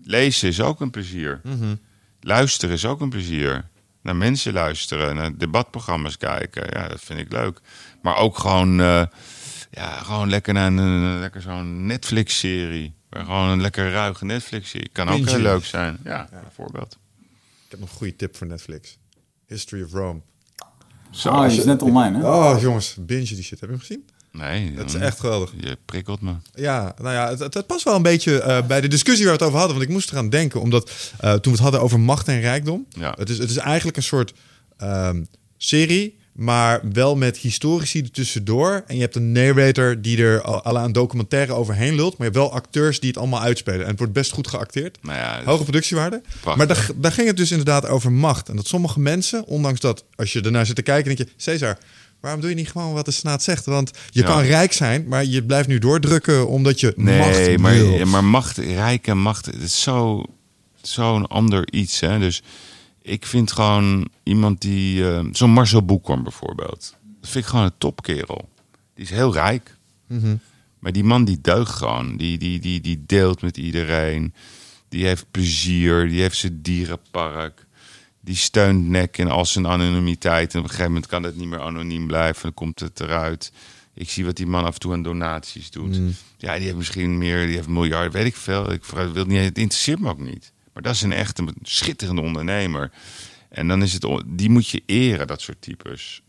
Lezen is ook een plezier. Mm-hmm. Luisteren is ook een plezier. Naar mensen luisteren, naar debatprogramma's kijken. Ja, dat vind ik leuk. Maar ook gewoon... gewoon lekker naar lekker zo'n Netflix-serie. Gewoon een lekker ruige Netflix-serie. Kan ook heel leuk zijn. Ja, bijvoorbeeld. Ik heb nog een goede tip voor Netflix. History of Rome. Zo, die is net online, hè? Oh, jongens, binge die shit. Heb je hem gezien? Nee. Dat is echt geweldig. Je prikkelt me. Ja, nou ja, het past wel een beetje bij de discussie waar we het over hadden. Want ik moest eraan denken, omdat toen we het hadden over macht en rijkdom. Ja. Het is eigenlijk een soort serie... maar wel met historici ertussendoor. En je hebt een narrator die er à la een documentaire overheen lult... maar je hebt wel acteurs die het allemaal uitspelen. En het wordt best goed geacteerd. Nou ja, hoge productiewaarde. Prachtig. Maar daar ging het dus inderdaad over macht. En dat sommige mensen, ondanks dat... als je ernaar zit te kijken, denk je... Cesar, waarom doe je niet gewoon wat de Senaat zegt? Want je kan rijk zijn, maar je blijft nu doordrukken... omdat je macht wil. Nee, maar macht, rijk en macht... het is zo'n ander iets, hè? Dus... ik vind gewoon iemand die... zo'n Marcel Boekhorn bijvoorbeeld. Dat vind ik gewoon een topkerel. Die is heel rijk. Mm-hmm. Maar die man die deugt gewoon. Die deelt met iedereen. Die heeft plezier. Die heeft zijn dierenpark. Die steunt nek in al zijn anonimiteit. En op een gegeven moment kan dat niet meer anoniem blijven. Dan komt het eruit. Ik zie wat die man af en toe aan donaties doet. Mm. Ja, die heeft misschien meer... die heeft miljarden, weet ik veel. Het interesseert me ook niet. Maar dat is echt een schitterende ondernemer. En dan is het, die moet je eren, dat soort types.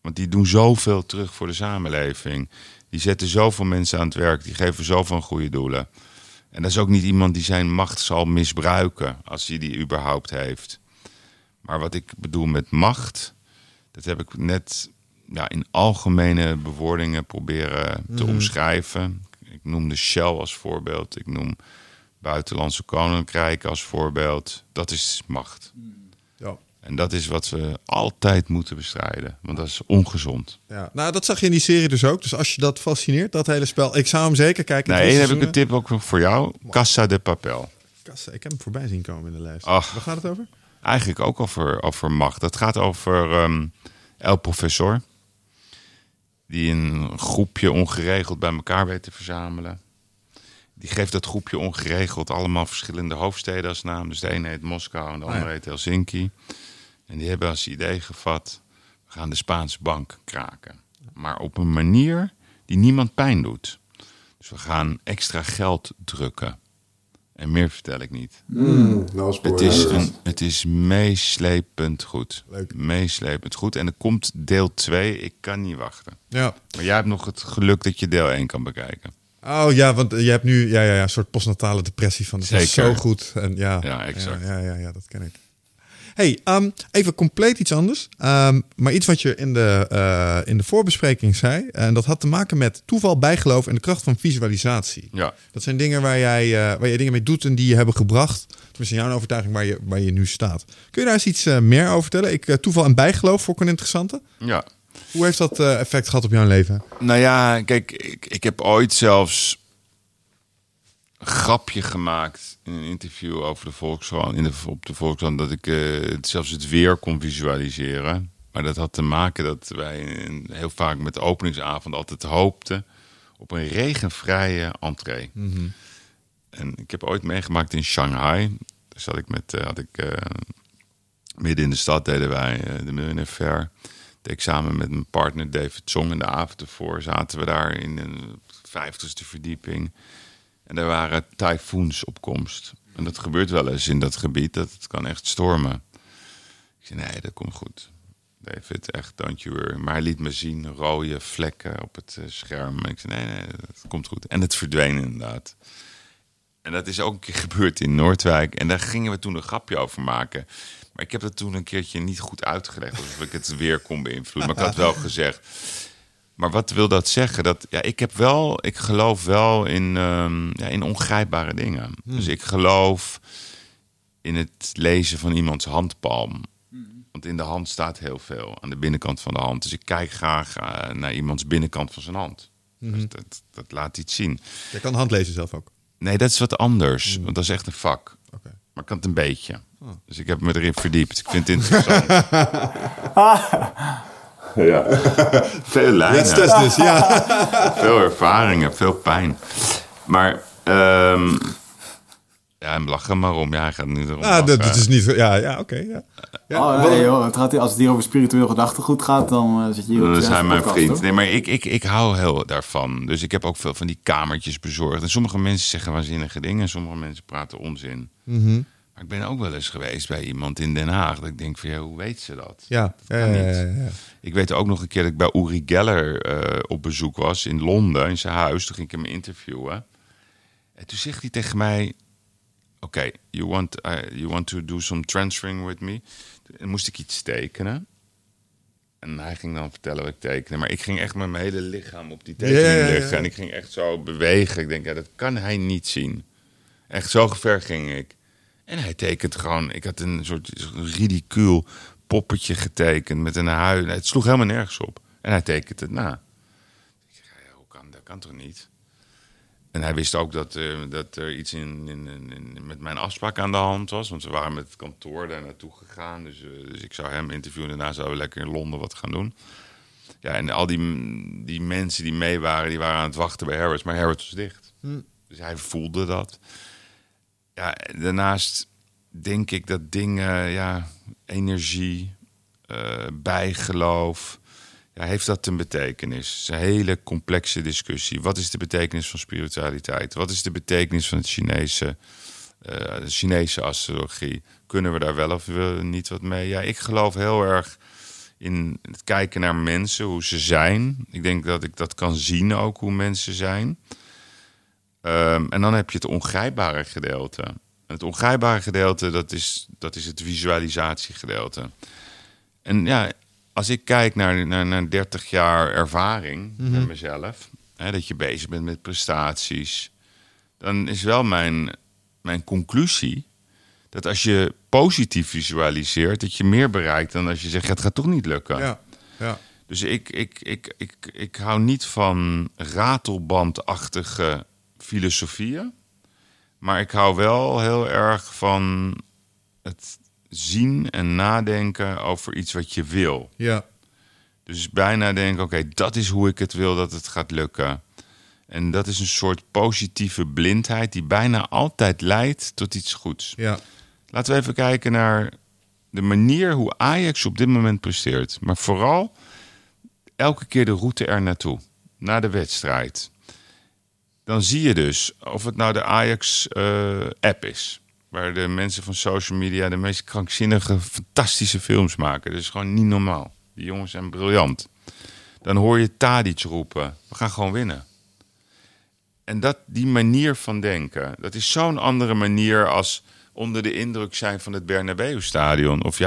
Want die doen zoveel terug voor de samenleving. Die zetten zoveel mensen aan het werk. Die geven zoveel goede doelen. En dat is ook niet iemand die zijn macht zal misbruiken. Als hij die überhaupt heeft. Maar wat ik bedoel met macht. Dat heb ik net in algemene bewoordingen proberen te omschrijven. Ik noemde Shell als voorbeeld. Ik noem... buitenlandse koninkrijken als voorbeeld. Dat is macht. Ja. En dat is wat we altijd moeten bestrijden. Want dat is ongezond. Ja. Nou, dat zag je in die serie dus ook. Dus als je dat fascineert, dat hele spel. Ik zou hem zeker kijken. Nee, heb ik een tip ook nog voor jou. Wow. Casa de Papel. Ik heb hem voorbij zien komen in de lijst. Ach, waar gaat het over? Eigenlijk ook over macht. Dat gaat over El Professor. Die een groepje ongeregeld bij elkaar weet te verzamelen. Die geeft dat groepje ongeregeld allemaal verschillende hoofdsteden als naam. Dus de ene heet Moskou en de andere heet Helsinki. En die hebben als idee gevat, we gaan de Spaanse bank kraken. Maar op een manier die niemand pijn doet. Dus we gaan extra geld drukken. En meer vertel ik niet. Het is meeslepend goed. Leuk. Meeslepend goed. En er komt deel 2, ik kan niet wachten. Ja. Maar jij hebt nog het geluk dat je deel 1 kan bekijken. Oh ja, want je hebt nu een soort postnatale depressie van... dat is zo goed. En ja, exact. Ja, dat ken ik. Hey, even compleet iets anders. Maar iets wat je in de voorbespreking zei... en dat had te maken met toeval, bijgeloof en de kracht van visualisatie. Ja. Dat zijn dingen waar jij dingen mee doet en die je hebben gebracht... tenminste in jouw overtuiging waar je nu staat. Kun je daar eens iets meer over vertellen? Toeval en bijgeloof vond ik een interessante. Ja. Hoe heeft dat effect gehad op jouw leven? Nou ja, kijk, ik heb ooit zelfs een grapje gemaakt in een interview over de Volkskrant, op de Volkskrant, dat ik zelfs het weer kon visualiseren. Maar dat had te maken dat wij heel vaak met de openingsavond altijd hoopten op een regenvrije entree. Mm-hmm. En ik heb ooit meegemaakt in Shanghai. Daar zat ik midden in de stad deden wij de Millionaire Fair. Deed ik samen met mijn partner David Song. En de avond ervoor zaten we daar in de 50ste verdieping. En daar waren tyfoons op komst. En dat gebeurt wel eens in dat gebied, dat het kan echt stormen. Ik zei, nee, dat komt goed. David, echt, don't you worry. Maar hij liet me zien rode vlekken op het scherm. En ik zei, nee, dat komt goed. En het verdween inderdaad. En dat is ook een keer gebeurd in Noordwijk. En daar gingen we toen een grapje over maken. Maar ik heb dat toen een keertje niet goed uitgelegd. Alsof ik het weer kon beïnvloeden. Maar ik had wel gezegd. Maar wat wil dat zeggen? Dat, ja, ik geloof wel in ongrijpbare dingen. Dus ik geloof in het lezen van iemands handpalm. Want in de hand staat heel veel. Aan de binnenkant van de hand. Dus ik kijk graag naar iemands binnenkant van zijn hand. Mm-hmm. Dus dat laat iets zien. Je kan handlezen zelf ook? Nee, dat is wat anders. Want dat is echt een vak. Okay. Maar ik kan het een beetje. Oh. Dus ik heb me erin verdiept. Ik vind het interessant. Ja. Veel lijnen. Dus, ja. Veel ervaringen. Veel pijn. Maar... ja, en lachen maar om. Ja, hij gaat nu erom lachen. Dat is niet... Ja, oké. Okay, ja. Ja. Oh, nee, joh. Als het hier over spiritueel gedachtegoed gaat, dan zit je hier... Dat is hij mijn vriend. Hoor. Nee, maar ik hou heel daarvan. Dus ik heb ook veel van die kamertjes bezorgd. En sommige mensen zeggen waanzinnige dingen. En sommige mensen praten onzin. Mm-hmm. Maar ik ben ook wel eens geweest bij iemand in Den Haag. Dat ik denk van, ja, hoe weet ze dat? Ja. Dat kan niet. Ja. Ik weet ook nog een keer dat ik bij Uri Geller op bezoek was. In Londen, in zijn huis. Toen ging ik hem interviewen. En toen zegt hij tegen mij... Oké, you want to do some transferring with me? Dan moest ik iets tekenen. En hij ging dan vertellen wat ik tekenen. Maar ik ging echt met mijn hele lichaam op die tekening liggen. En ik ging echt zo bewegen. Ik denk, ja, dat kan hij niet zien. Echt zo ver ging ik. En hij tekent gewoon... Ik had een soort ridicuul poppetje getekend met een huid. Het sloeg helemaal nergens op. En hij tekent het na. Ik zeg, ja, dat kan toch niet? En hij wist ook dat er iets met mijn afspraak aan de hand was. Want ze waren met het kantoor daar naartoe gegaan. Dus ik zou hem interviewen. Daarna zouden we lekker in Londen wat gaan doen. Ja, en al die mensen die mee waren, die waren aan het wachten bij Harrods. Maar Harrods was dicht. Dus hij voelde dat. Ja, daarnaast denk ik dat dingen, energie, bijgeloof... Ja, heeft dat een betekenis? Het is een hele complexe discussie. Wat is de betekenis van spiritualiteit? Wat is de betekenis van de Chinese astrologie? Kunnen we daar wel of niet wat mee? Ja, ik geloof heel erg in het kijken naar mensen, hoe ze zijn. Ik denk dat ik dat kan zien ook, hoe mensen zijn. En dan heb je het ongrijpbare gedeelte. En het ongrijpbare gedeelte, dat is het visualisatiegedeelte. En ja... Als ik kijk naar 30 jaar ervaring met mezelf... Hè, dat je bezig bent met prestaties... dan is wel mijn conclusie... dat als je positief visualiseert... dat je meer bereikt dan als je zegt... het gaat toch niet lukken. Ja. Ja. Dus ik hou niet van ratelbandachtige filosofieën... maar ik hou wel heel erg van het... zien en nadenken over iets wat je wil. Ja. Dus bijna denken, oké, dat is hoe ik het wil dat het gaat lukken. En dat is een soort positieve blindheid... die bijna altijd leidt tot iets goeds. Ja. Laten we even kijken naar de manier hoe Ajax op dit moment presteert. Maar vooral elke keer de route er naartoe. Naar de wedstrijd. Dan zie je dus of het nou de Ajax-app is... waar de mensen van social media de meest krankzinnige, fantastische films maken. Dat is gewoon niet normaal. Die jongens zijn briljant. Dan hoor je Tadić roepen, we gaan gewoon winnen. En die manier van denken, dat is zo'n andere manier... als onder de indruk zijn van het Bernabeu-stadion. Of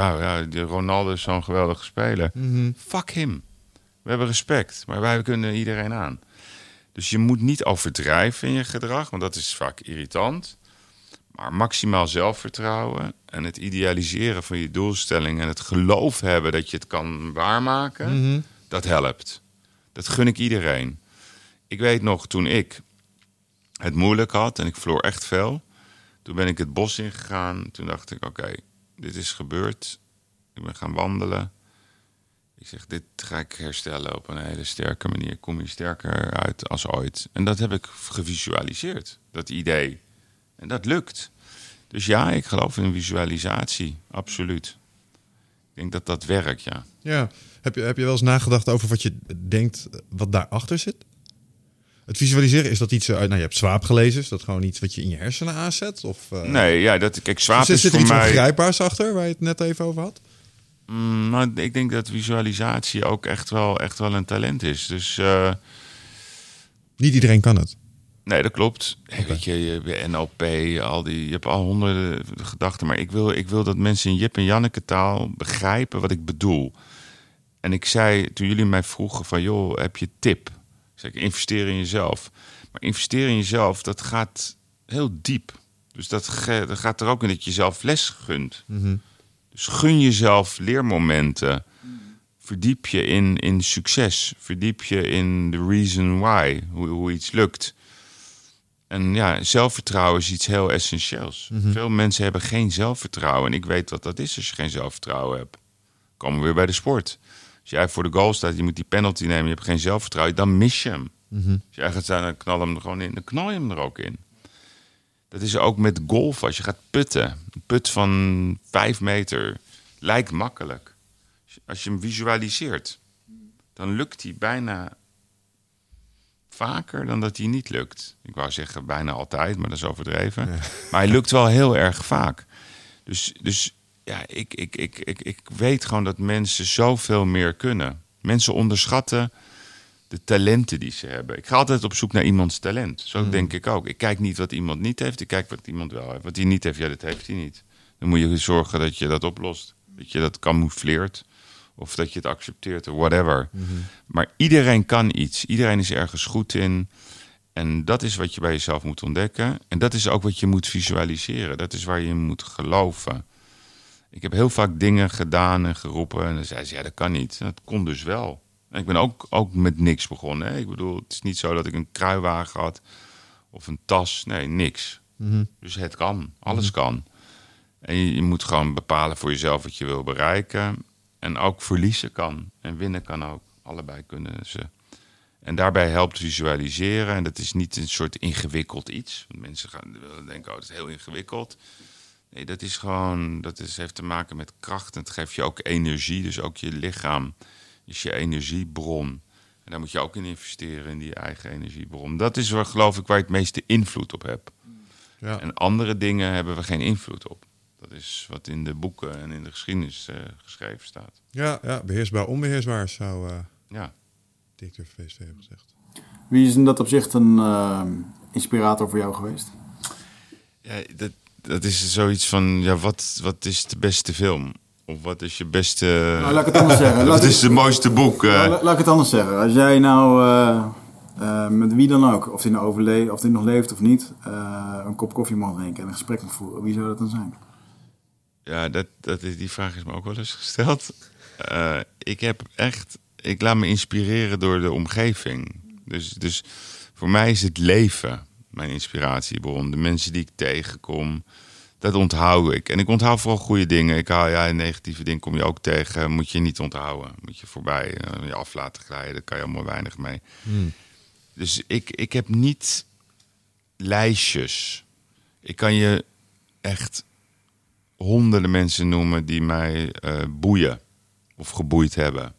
Ronaldo is zo'n geweldige speler. Mm-hmm. Fuck him. We hebben respect, maar wij kunnen iedereen aan. Dus je moet niet overdrijven in je gedrag, want dat is vaak irritant... Maar maximaal zelfvertrouwen en het idealiseren van je doelstelling... en het geloof hebben dat je het kan waarmaken... Mm-hmm. dat helpt. Dat gun ik iedereen. Ik weet nog, toen ik het moeilijk had en ik verloor echt veel, toen ben ik het bos ingegaan. Toen dacht ik, oké, dit is gebeurd. Ik ben gaan wandelen. Ik zeg, dit ga ik herstellen op een hele sterke manier. Kom je sterker uit als ooit. En dat heb ik gevisualiseerd, dat idee. En dat lukt. Dus ja, ik geloof in visualisatie, absoluut. Ik denk dat dat werkt, ja. Ja, heb je wel eens nagedacht over wat je denkt, wat daarachter zit? Het visualiseren, is dat iets uit, je hebt Swaap gelezen, is dat gewoon iets wat je in je hersenen aanzet? Of, nee, ja, kijk, Swaap is voor mij... Zit er iets ongrijpbaars achter, waar je het net even over had? Ik denk dat visualisatie ook echt wel een talent is. Dus, niet iedereen kan het. Nee, dat klopt. Okay. Weet je NLP, je hebt al honderden gedachten. Maar ik wil dat mensen in Jip en Janneke taal begrijpen wat ik bedoel. En ik zei, toen jullie mij vroegen van, joh, heb je tip? Ik zei, investeer in jezelf. Maar investeren in jezelf, dat gaat heel diep. Dus dat gaat er ook in dat je jezelf les gunt. Mm-hmm. Dus gun jezelf leermomenten. Verdiep je in succes. Verdiep je in the reason why, hoe iets lukt. En ja, zelfvertrouwen is iets heel essentieels. Mm-hmm. Veel mensen hebben geen zelfvertrouwen. En ik weet wat dat is als je geen zelfvertrouwen hebt. Komen we weer bij de sport. Als jij voor de goal staat, je moet die penalty nemen, je hebt geen zelfvertrouwen, dan mis je hem. Mm-hmm. Als jij gaat staan, dan knal hem er gewoon in. Dan knal je hem er ook in. Dat is ook met golf. Als je gaat putten, een put van 5 meter, lijkt makkelijk. Als je hem visualiseert, dan lukt hij bijna vaker dan dat hij niet lukt. Ik wou zeggen bijna altijd, maar dat is overdreven. Ja. Maar hij lukt wel heel erg vaak. Dus ja, ik weet gewoon dat mensen zoveel meer kunnen. Mensen onderschatten de talenten die ze hebben. Ik ga altijd op zoek naar iemands talent. Zo denk ik ook. Ik kijk niet wat iemand niet heeft. Ik kijk wat iemand wel heeft. Wat hij niet heeft, ja, dat heeft hij niet. Dan moet je zorgen dat je dat oplost. Dat je dat camoufleert. Of dat je het accepteert, of whatever. Mm-hmm. Maar iedereen kan iets. Iedereen is ergens goed in. En dat is wat je bij jezelf moet ontdekken. En dat is ook wat je moet visualiseren. Dat is waar je in moet geloven. Ik heb heel vaak dingen gedaan en geroepen. En dan zei ze, ja, dat kan niet. En dat kon dus wel. En ik ben ook met niks begonnen. Hè? Ik bedoel, het is niet zo dat ik een kruiwagen had. Of een tas. Nee, niks. Mm-hmm. Dus het kan. Alles kan. En je moet gewoon bepalen voor jezelf wat je wil bereiken. En ook verliezen kan. En winnen kan ook. Allebei kunnen ze. En daarbij helpt visualiseren. En dat is niet een soort ingewikkeld iets. Want mensen gaan denken, oh, dat is heel ingewikkeld. Nee, dat is gewoon... Dat heeft te maken met kracht. En het geeft je ook energie. Dus ook je lichaam is je energiebron. En daar moet je ook in investeren, in die eigen energiebron. Dat is waar, geloof ik, waar je het meeste invloed op hebt. Ja. En andere dingen hebben we geen invloed op. Dat is wat in de boeken en in de geschiedenis geschreven staat. Ja, beheersbaar, onbeheersbaar zou directeur van VSV hebben gezegd. Wie is in dat opzicht een inspirator voor jou geweest? Ja, dat is zoiets van, ja, wat is de beste film? Of wat is je beste... Nou, laat ik het anders zeggen. Wat is het mooiste boek? Laat ik het anders zeggen. Als jij nou met wie dan ook, of die nou overleed, of die nog leeft of niet, een kop koffie mag drinken en een gesprek mag voeren, wie zou dat dan zijn? Ja, die vraag is me ook wel eens gesteld. Ik laat me inspireren door de omgeving. Dus voor mij is het leven mijn inspiratiebron. De mensen die ik tegenkom, dat onthoud ik. En ik onthoud vooral goede dingen. Negatieve dingen kom je ook tegen. Moet je niet onthouden. Moet je voorbij je af laten glijden. Daar kan je allemaal weinig mee. Dus ik heb niet lijstjes. Ik kan je echt honderden mensen noemen die mij boeien of geboeid hebben.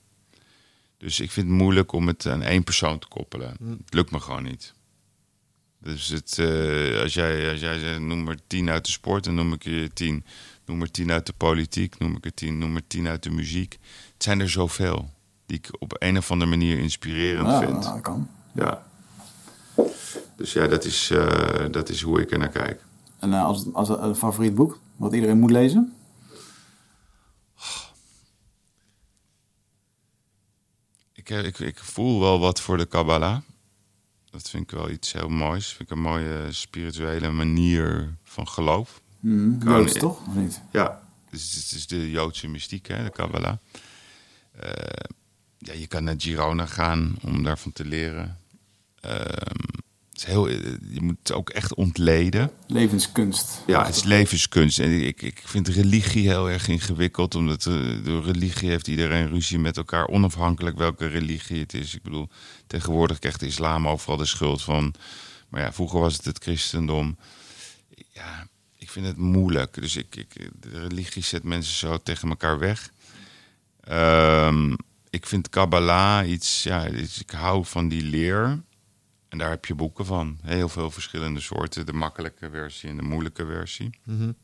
Dus ik vind het moeilijk om het aan één persoon te koppelen. Het lukt me gewoon niet. Dus als jij zegt, noem maar 10 uit de sport, dan noem ik je 10. Noem maar 10 uit de politiek, noem ik er 10. Noem maar 10 uit de muziek. Het zijn er zoveel die ik op een of andere manier inspirerend vind. Ja, dat kan. Ja. Dus ja, dat is hoe ik er naar kijk. En als een favoriet boek, wat iedereen moet lezen? Ik voel wel wat voor de Kabbalah. Dat vind ik wel iets heel moois. Vind ik een mooie spirituele manier van geloof. Joods toch? Of niet? Ja, het is de Joodse mystiek, hè, de Kabbalah. Ja, je kan naar Girona gaan om daarvan te leren. Je moet het ook echt ontleden. Levenskunst. Ja, het is levenskunst. En ik vind religie heel erg ingewikkeld. Omdat door religie heeft iedereen ruzie met elkaar. Onafhankelijk welke religie het is. Ik bedoel, tegenwoordig krijgt de islam overal de schuld van. Maar ja, vroeger was het christendom. Ja, ik vind het moeilijk. Dus de religie zet mensen zo tegen elkaar weg. Ik vind Kabbalah iets... Ja, ik hou van die leer... En daar heb je boeken van. Heel veel verschillende soorten. De makkelijke versie en de moeilijke versie. Mm-hmm.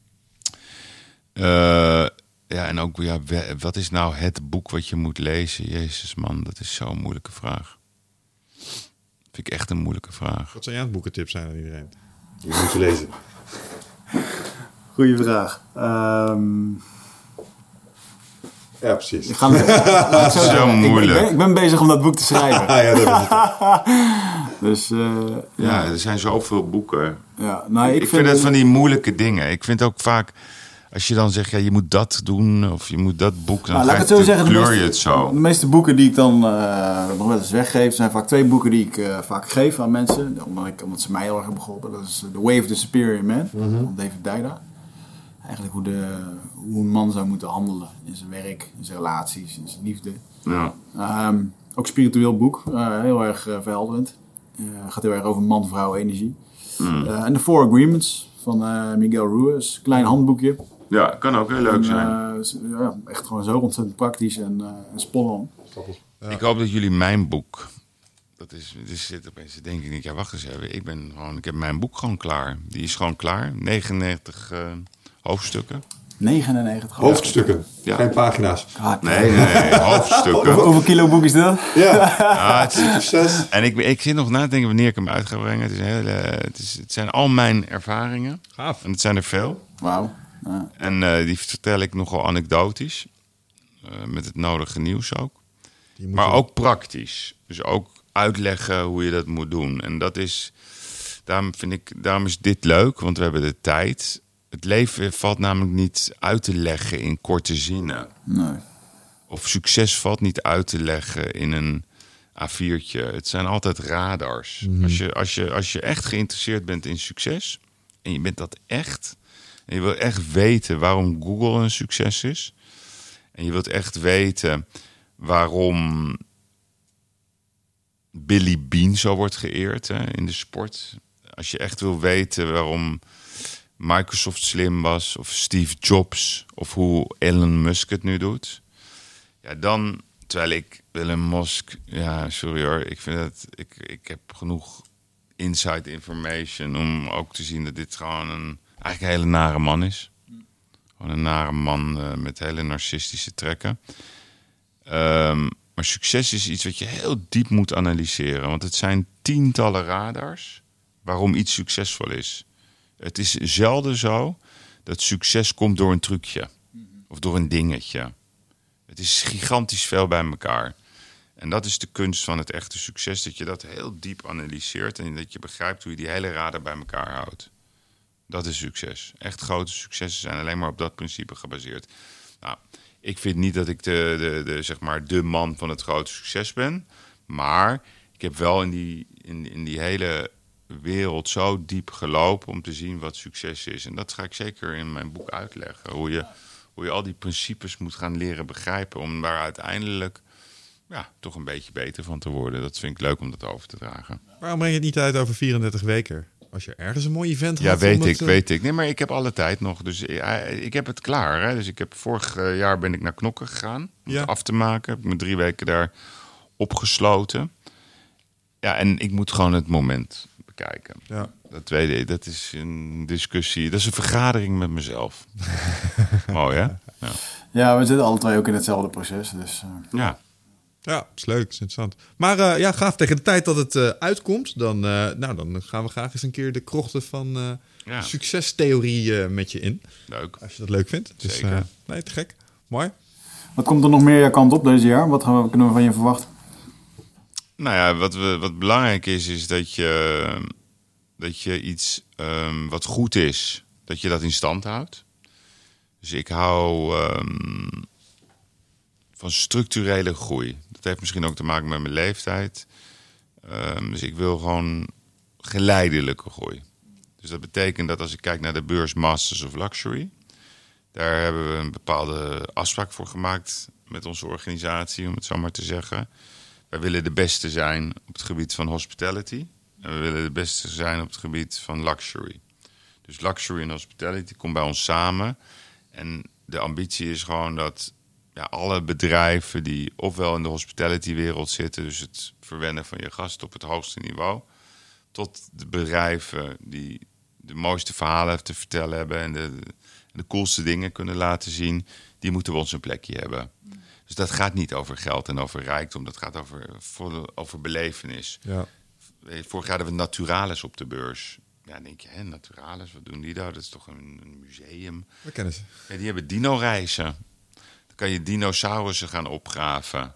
En ook, ja, wat is nou het boek wat je moet lezen? Jezus man, dat is zo'n moeilijke vraag. Dat vind ik echt een moeilijke vraag. Wat zou jij aan het boekentips zijn aan iedereen? Je moet je lezen. Goeie vraag. Ja, precies. Dat is zo moeilijk. Ik ben bezig om dat boek te schrijven. Ja, dat is het. Dus, er zijn zoveel boeken. Ja, nou, ik vind dat van die moeilijke dingen. Ik vind ook vaak, als je dan zegt, ja, je moet dat doen of je moet dat boek, dan kleur je het zo. De meeste boeken die ik dan nog wel eens weggeef, zijn vaak twee boeken die ik vaak geef aan mensen. Omdat ze mij heel erg hebben geholpen. Dat is The Way of the Superior Man van David Dida. Eigenlijk hoe een man zou moeten handelen in zijn werk, in zijn relaties, in zijn liefde. Ja. Ook spiritueel boek, heel erg verhelderend. Gaat heel erg over man-vrouw energie. En The Four Agreements van Miguel Ruiz, klein handboekje. Ja, kan ook heel leuk zijn. Echt gewoon zo ontzettend praktisch en spannend. Ja. Ik hoop dat jullie mijn boek... Dus zitten mensen denken, ja, wacht eens even. Ik heb mijn boek gewoon klaar. Die is gewoon klaar. 99... hoofdstukken. 99 hoofdstukken. Ja. Geen pagina's. God. Nee, hoofdstukken. Hoeveel kilo boek is dat? Ja. Succes. En ik zit nog na te denken wanneer ik hem uit ga brengen. Het zijn al mijn ervaringen. Gaaf. En het zijn er veel. Wauw. Ja. En die vertel ik nogal anekdotisch. Met het nodige nieuws ook. Maar ook praktisch. Dus ook uitleggen hoe je dat moet doen. En dat is... Daarom is dit leuk, want we hebben de tijd... Het leven valt namelijk niet uit te leggen in korte zinnen. Nee. Of succes valt niet uit te leggen in een A4'tje. Het zijn altijd radars. Mm-hmm. Als je echt geïnteresseerd bent in succes... en je bent dat echt... en je wilt echt weten waarom Google een succes is... en je wilt echt weten waarom Billy Beane zo wordt geëerd, hè, in de sport. Als je echt wil weten waarom... Microsoft slim was, of Steve Jobs, of hoe Elon Musk het nu doet. Ja, dan, terwijl ik Elon Musk, ja, sorry hoor, ik vind dat ik heb genoeg inside information om ook te zien dat dit gewoon eigenlijk een hele nare man is. Gewoon een nare man met hele narcistische trekken. Maar succes is iets wat je heel diep moet analyseren, want het zijn tientallen radars waarom iets succesvol is. Het is zelden zo dat succes komt door een trucje. Of door een dingetje. Het is gigantisch veel bij elkaar. En dat is de kunst van het echte succes. Dat je dat heel diep analyseert. En dat je begrijpt hoe je die hele radar bij elkaar houdt. Dat is succes. Echt grote successen zijn alleen maar op dat principe gebaseerd. Nou, ik vind niet dat ik de man van het grote succes ben. Maar ik heb wel in die hele... wereld zo diep gelopen om te zien wat succes is. En dat ga ik zeker in mijn boek uitleggen. Hoe je al die principes moet gaan leren begrijpen... om daar uiteindelijk toch een beetje beter van te worden. Dat vind ik leuk om dat over te dragen. Waarom breng je het niet uit over 34 weken? Als je ergens een mooi event had... Ja, weet ik. Nee, maar ik heb alle tijd nog. Dus ik heb het klaar. Hè? Dus ik heb vorig jaar ben ik naar Knokken gegaan. Om het af te maken. Heb ik me 3 weken daar opgesloten. Ja, en ik moet gewoon het moment... kijken. Ja. Dat weet ik. Dat is een discussie. Dat is een vergadering met mezelf. Mooi, hè? Ja. Ja, we zitten alle twee ook in hetzelfde proces. Dus, ja. Ja, is leuk. Is interessant. Maar gaaf. Tegen de tijd dat het uitkomt, dan gaan we graag eens een keer de krochten van succestheorie met je in. Leuk. Als je dat leuk vindt. Dus, zeker. Nee, te gek. Mooi. Wat komt er nog meer jouw kant op deze jaar? Wat kunnen we van je verwachten? Nou ja, wat belangrijk is dat je iets wat goed is, dat je dat in stand houdt. Dus ik hou van structurele groei. Dat heeft misschien ook te maken met mijn leeftijd. Dus ik wil gewoon geleidelijke groei. Dus dat betekent dat als ik kijk naar de beurs Masters of Luxury... daar hebben we een bepaalde afspraak voor gemaakt met onze organisatie, om het zo maar te zeggen. Wij willen de beste zijn op het gebied van hospitality. En we willen de beste zijn op het gebied van luxury. Dus luxury en hospitality komt bij ons samen. En de ambitie is gewoon dat alle bedrijven die ofwel in de hospitality-wereld zitten... dus het verwennen van je gasten op het hoogste niveau... tot de bedrijven die de mooiste verhalen te vertellen hebben... en de coolste dingen kunnen laten zien, die moeten we ons een plekje hebben. Dus dat gaat niet over geld en over rijkdom. Dat gaat over belevenis. Ja. Vorig jaar hadden we Naturalis op de beurs. Ja, dan denk je, Naturalis, wat doen die daar? Dat is toch een museum? We kennen ze. Ja, die hebben dino-reizen. Dan kan je dinosaurussen gaan opgraven.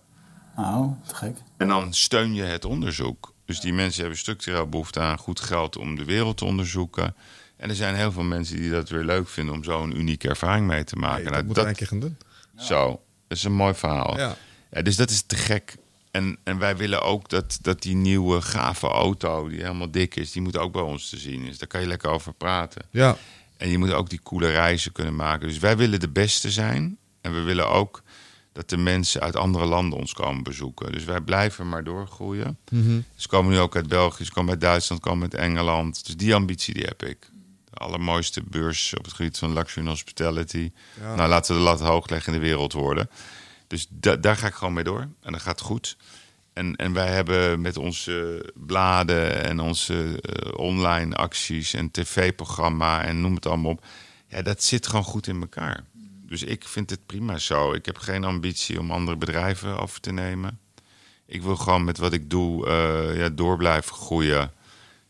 Nou, te gek. En dan steun je het onderzoek. Dus die mensen hebben structureel behoefte aan goed geld om de wereld te onderzoeken... En er zijn heel veel mensen die dat weer leuk vinden... om zo'n unieke ervaring mee te maken. Dat moet een keer gaan doen. Zo, dat is een mooi verhaal. Ja. Ja, dus dat is te gek. En wij willen ook dat die nieuwe gave auto... die helemaal dik is, die moet ook bij ons te zien. Dus daar kan je lekker over praten. Ja. En je moet ook die coole reizen kunnen maken. Dus wij willen de beste zijn. En we willen ook dat de mensen uit andere landen ons komen bezoeken. Dus wij blijven maar doorgroeien. Mm-hmm. Ze komen nu ook uit België, ze komen uit Duitsland, komen uit Engeland. Dus die ambitie die heb ik. De allermooiste beurs op het gebied van luxury en hospitality. Ja. Nou, laten we de lat hoog leggen in de wereld worden. Dus daar ga ik gewoon mee door. En dat gaat goed. En wij hebben met onze bladen en onze online acties en tv-programma en noem het allemaal op. Ja, dat zit gewoon goed in elkaar. Dus ik vind het prima zo. Ik heb geen ambitie om andere bedrijven over te nemen. Ik wil gewoon met wat ik doe door blijven groeien.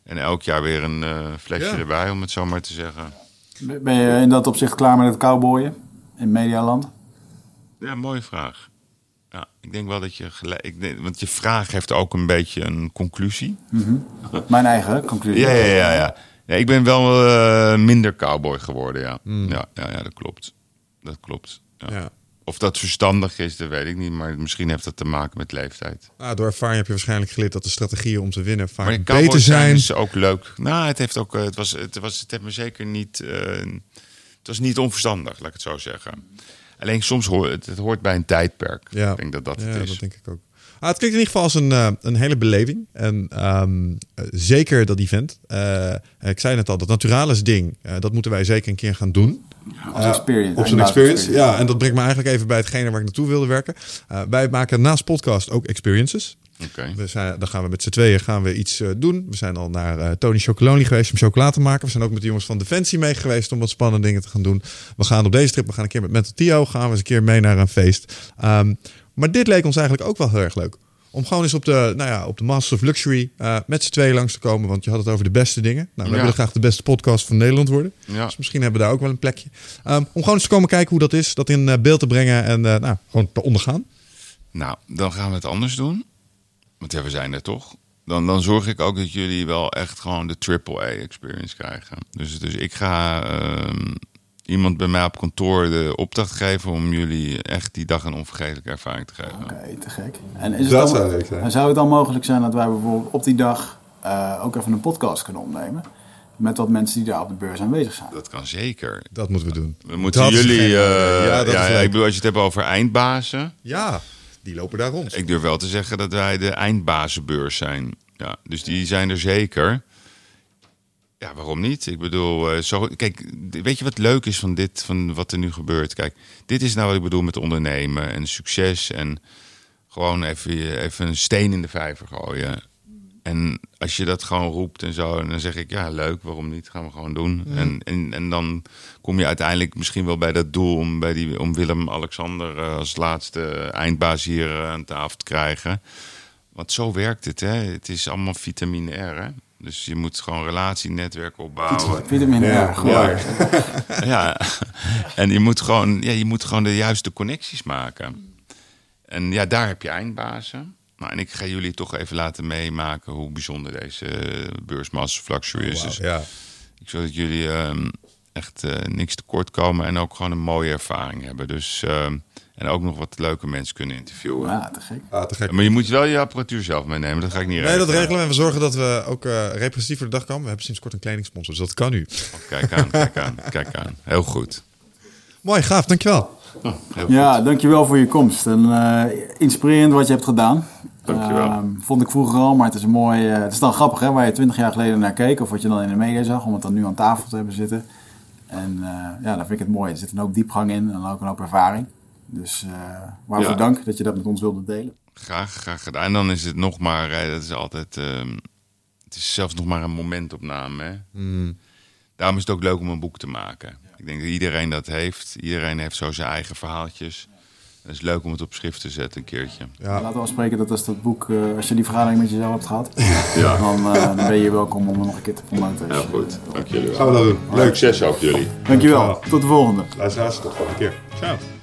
En elk jaar weer een flesje erbij, om het zo maar te zeggen. Ben je in dat opzicht klaar met het cowboyen in Medialand? Ja, mooie vraag. Ja, ik denk wel dat je gelijk... Want je vraag heeft ook een beetje een conclusie. Mm-hmm. Mijn eigen conclusie. Ja. Ja, ik ben wel minder cowboy geworden, ja. Mm. Ja, dat klopt. Ja. Ja. Of dat verstandig is, dat weet ik niet. Maar misschien heeft dat te maken met leeftijd. Door ervaring heb je waarschijnlijk geleerd dat de strategieën om te winnen vaak beter zijn. Is ook leuk. Nou, het heeft ook. Het heeft me zeker niet. Het was niet onverstandig, laat ik het zo zeggen. Alleen soms hoort het bij een tijdperk. Ja. Ik denk dat het is. Dat denk ik ook. Het klinkt in ieder geval als een hele beleving. En zeker dat event. Ik zei net al, dat Naturalis ding, dat moeten wij zeker een keer gaan doen. Als experience. Op zo'n experience. Ja, en dat brengt me eigenlijk even bij hetgene waar ik naartoe wilde werken. Wij maken naast podcast ook experiences. Okay. Dan gaan we met z'n tweeën iets doen. We zijn al naar Tony Chocolonely geweest om chocola te maken. We zijn ook met de jongens van Defensie mee geweest om wat spannende dingen te gaan doen. We gaan op deze trip, we gaan een keer met Mental Theo. Gaan we eens een keer mee naar een feest. Maar dit leek ons eigenlijk ook wel heel erg leuk. Om gewoon eens op de Masters of Luxury met z'n tweeën langs te komen. Want je had het over de beste dingen. Nou, we willen graag de beste podcast van Nederland worden. Ja. Dus misschien hebben we daar ook wel een plekje. Om gewoon eens te komen kijken hoe dat is. Dat in beeld te brengen en gewoon te ondergaan. Nou, dan gaan we het anders doen. Want we zijn er toch. Dan zorg ik ook dat jullie wel echt gewoon de AAA-experience krijgen. Dus ik ga... iemand bij mij op kantoor de opdracht geven om jullie echt die dag een onvergetelijke ervaring te geven. Oké, te gek. En zou het dan mogelijk zijn dat wij bijvoorbeeld op die dag ook even een podcast kunnen opnemen? Met wat mensen die daar op de beurs aanwezig zijn. Dat kan zeker. Dat moeten we doen. We moeten jullie... ik bedoel, als je het hebt over eindbazen... Ja, die lopen daar rond. Ik durf wel te zeggen dat wij de eindbazenbeurs zijn. Ja, dus die zijn er zeker... Ja, waarom niet? Ik bedoel, kijk, weet je wat leuk is van wat er nu gebeurt? Kijk, dit is nou wat ik bedoel met ondernemen en succes en gewoon even een steen in de vijver gooien. En als je dat gewoon roept en zo, dan zeg ik, ja, leuk, waarom niet? Gaan we gewoon doen. Mm. En dan kom je uiteindelijk misschien wel bij dat doel om Willem-Alexander als laatste eindbaas hier aan tafel te krijgen. Want zo werkt het, hè? Het is allemaal vitamine R, hè? Dus je moet gewoon relatienetwerken opbouwen. Ja. En je moet gewoon de juiste connecties maken. En ja, daar heb je eindbazen. Nou, en ik ga jullie toch even laten meemaken hoe bijzonder deze beursmassa Luxury is. Wow, ja. Ik wil dat jullie echt niks tekort komen en ook gewoon een mooie ervaring hebben. Dus, en ook nog wat leuke mensen kunnen interviewen. Ja, te gek. Ja, te gek. Maar je moet wel je apparatuur zelf meenemen. Dat ga ik niet regelen. Nee, dat regelen we. En we zorgen dat we ook representatief voor de dag komen. We hebben sinds kort een kledingsponsor, dus dat kan nu. Oh, kijk aan, kijk aan, kijk aan. Heel goed. Mooi, gaaf. Dankjewel. Oh, ja, dankjewel voor je komst. En inspirerend wat je hebt gedaan. Dankjewel. Vond ik vroeger al, maar het is mooi. Het is dan grappig, hè, waar je 20 jaar geleden naar keek, of wat je dan in de media zag, om het dan nu aan tafel te hebben zitten. En ja, dat vind ik het mooi. Er zit een hoop diepgang in en ook een hoop ervaring. Dus waarvoor dank dat je dat met ons wilde delen. Graag gedaan. En dan is het nog maar, dat is altijd, het is zelfs nog maar een momentopname. Hè? Mm. Daarom is het ook leuk om een boek te maken. Ja. Ik denk dat iedereen dat heeft. Iedereen heeft zo zijn eigen verhaaltjes. Het is leuk om het op schrift te zetten een keertje. Ja. Laten we afspreken dat als dat boek, als je die vergadering met jezelf hebt gehad, dan ben je welkom om er nog een keer te komen. Heel goed, dank jullie wel. Gaan we dat doen. Leuk succes ook jullie. Dankjewel, tot de volgende. Luisteraars, tot de volgende keer. Ciao.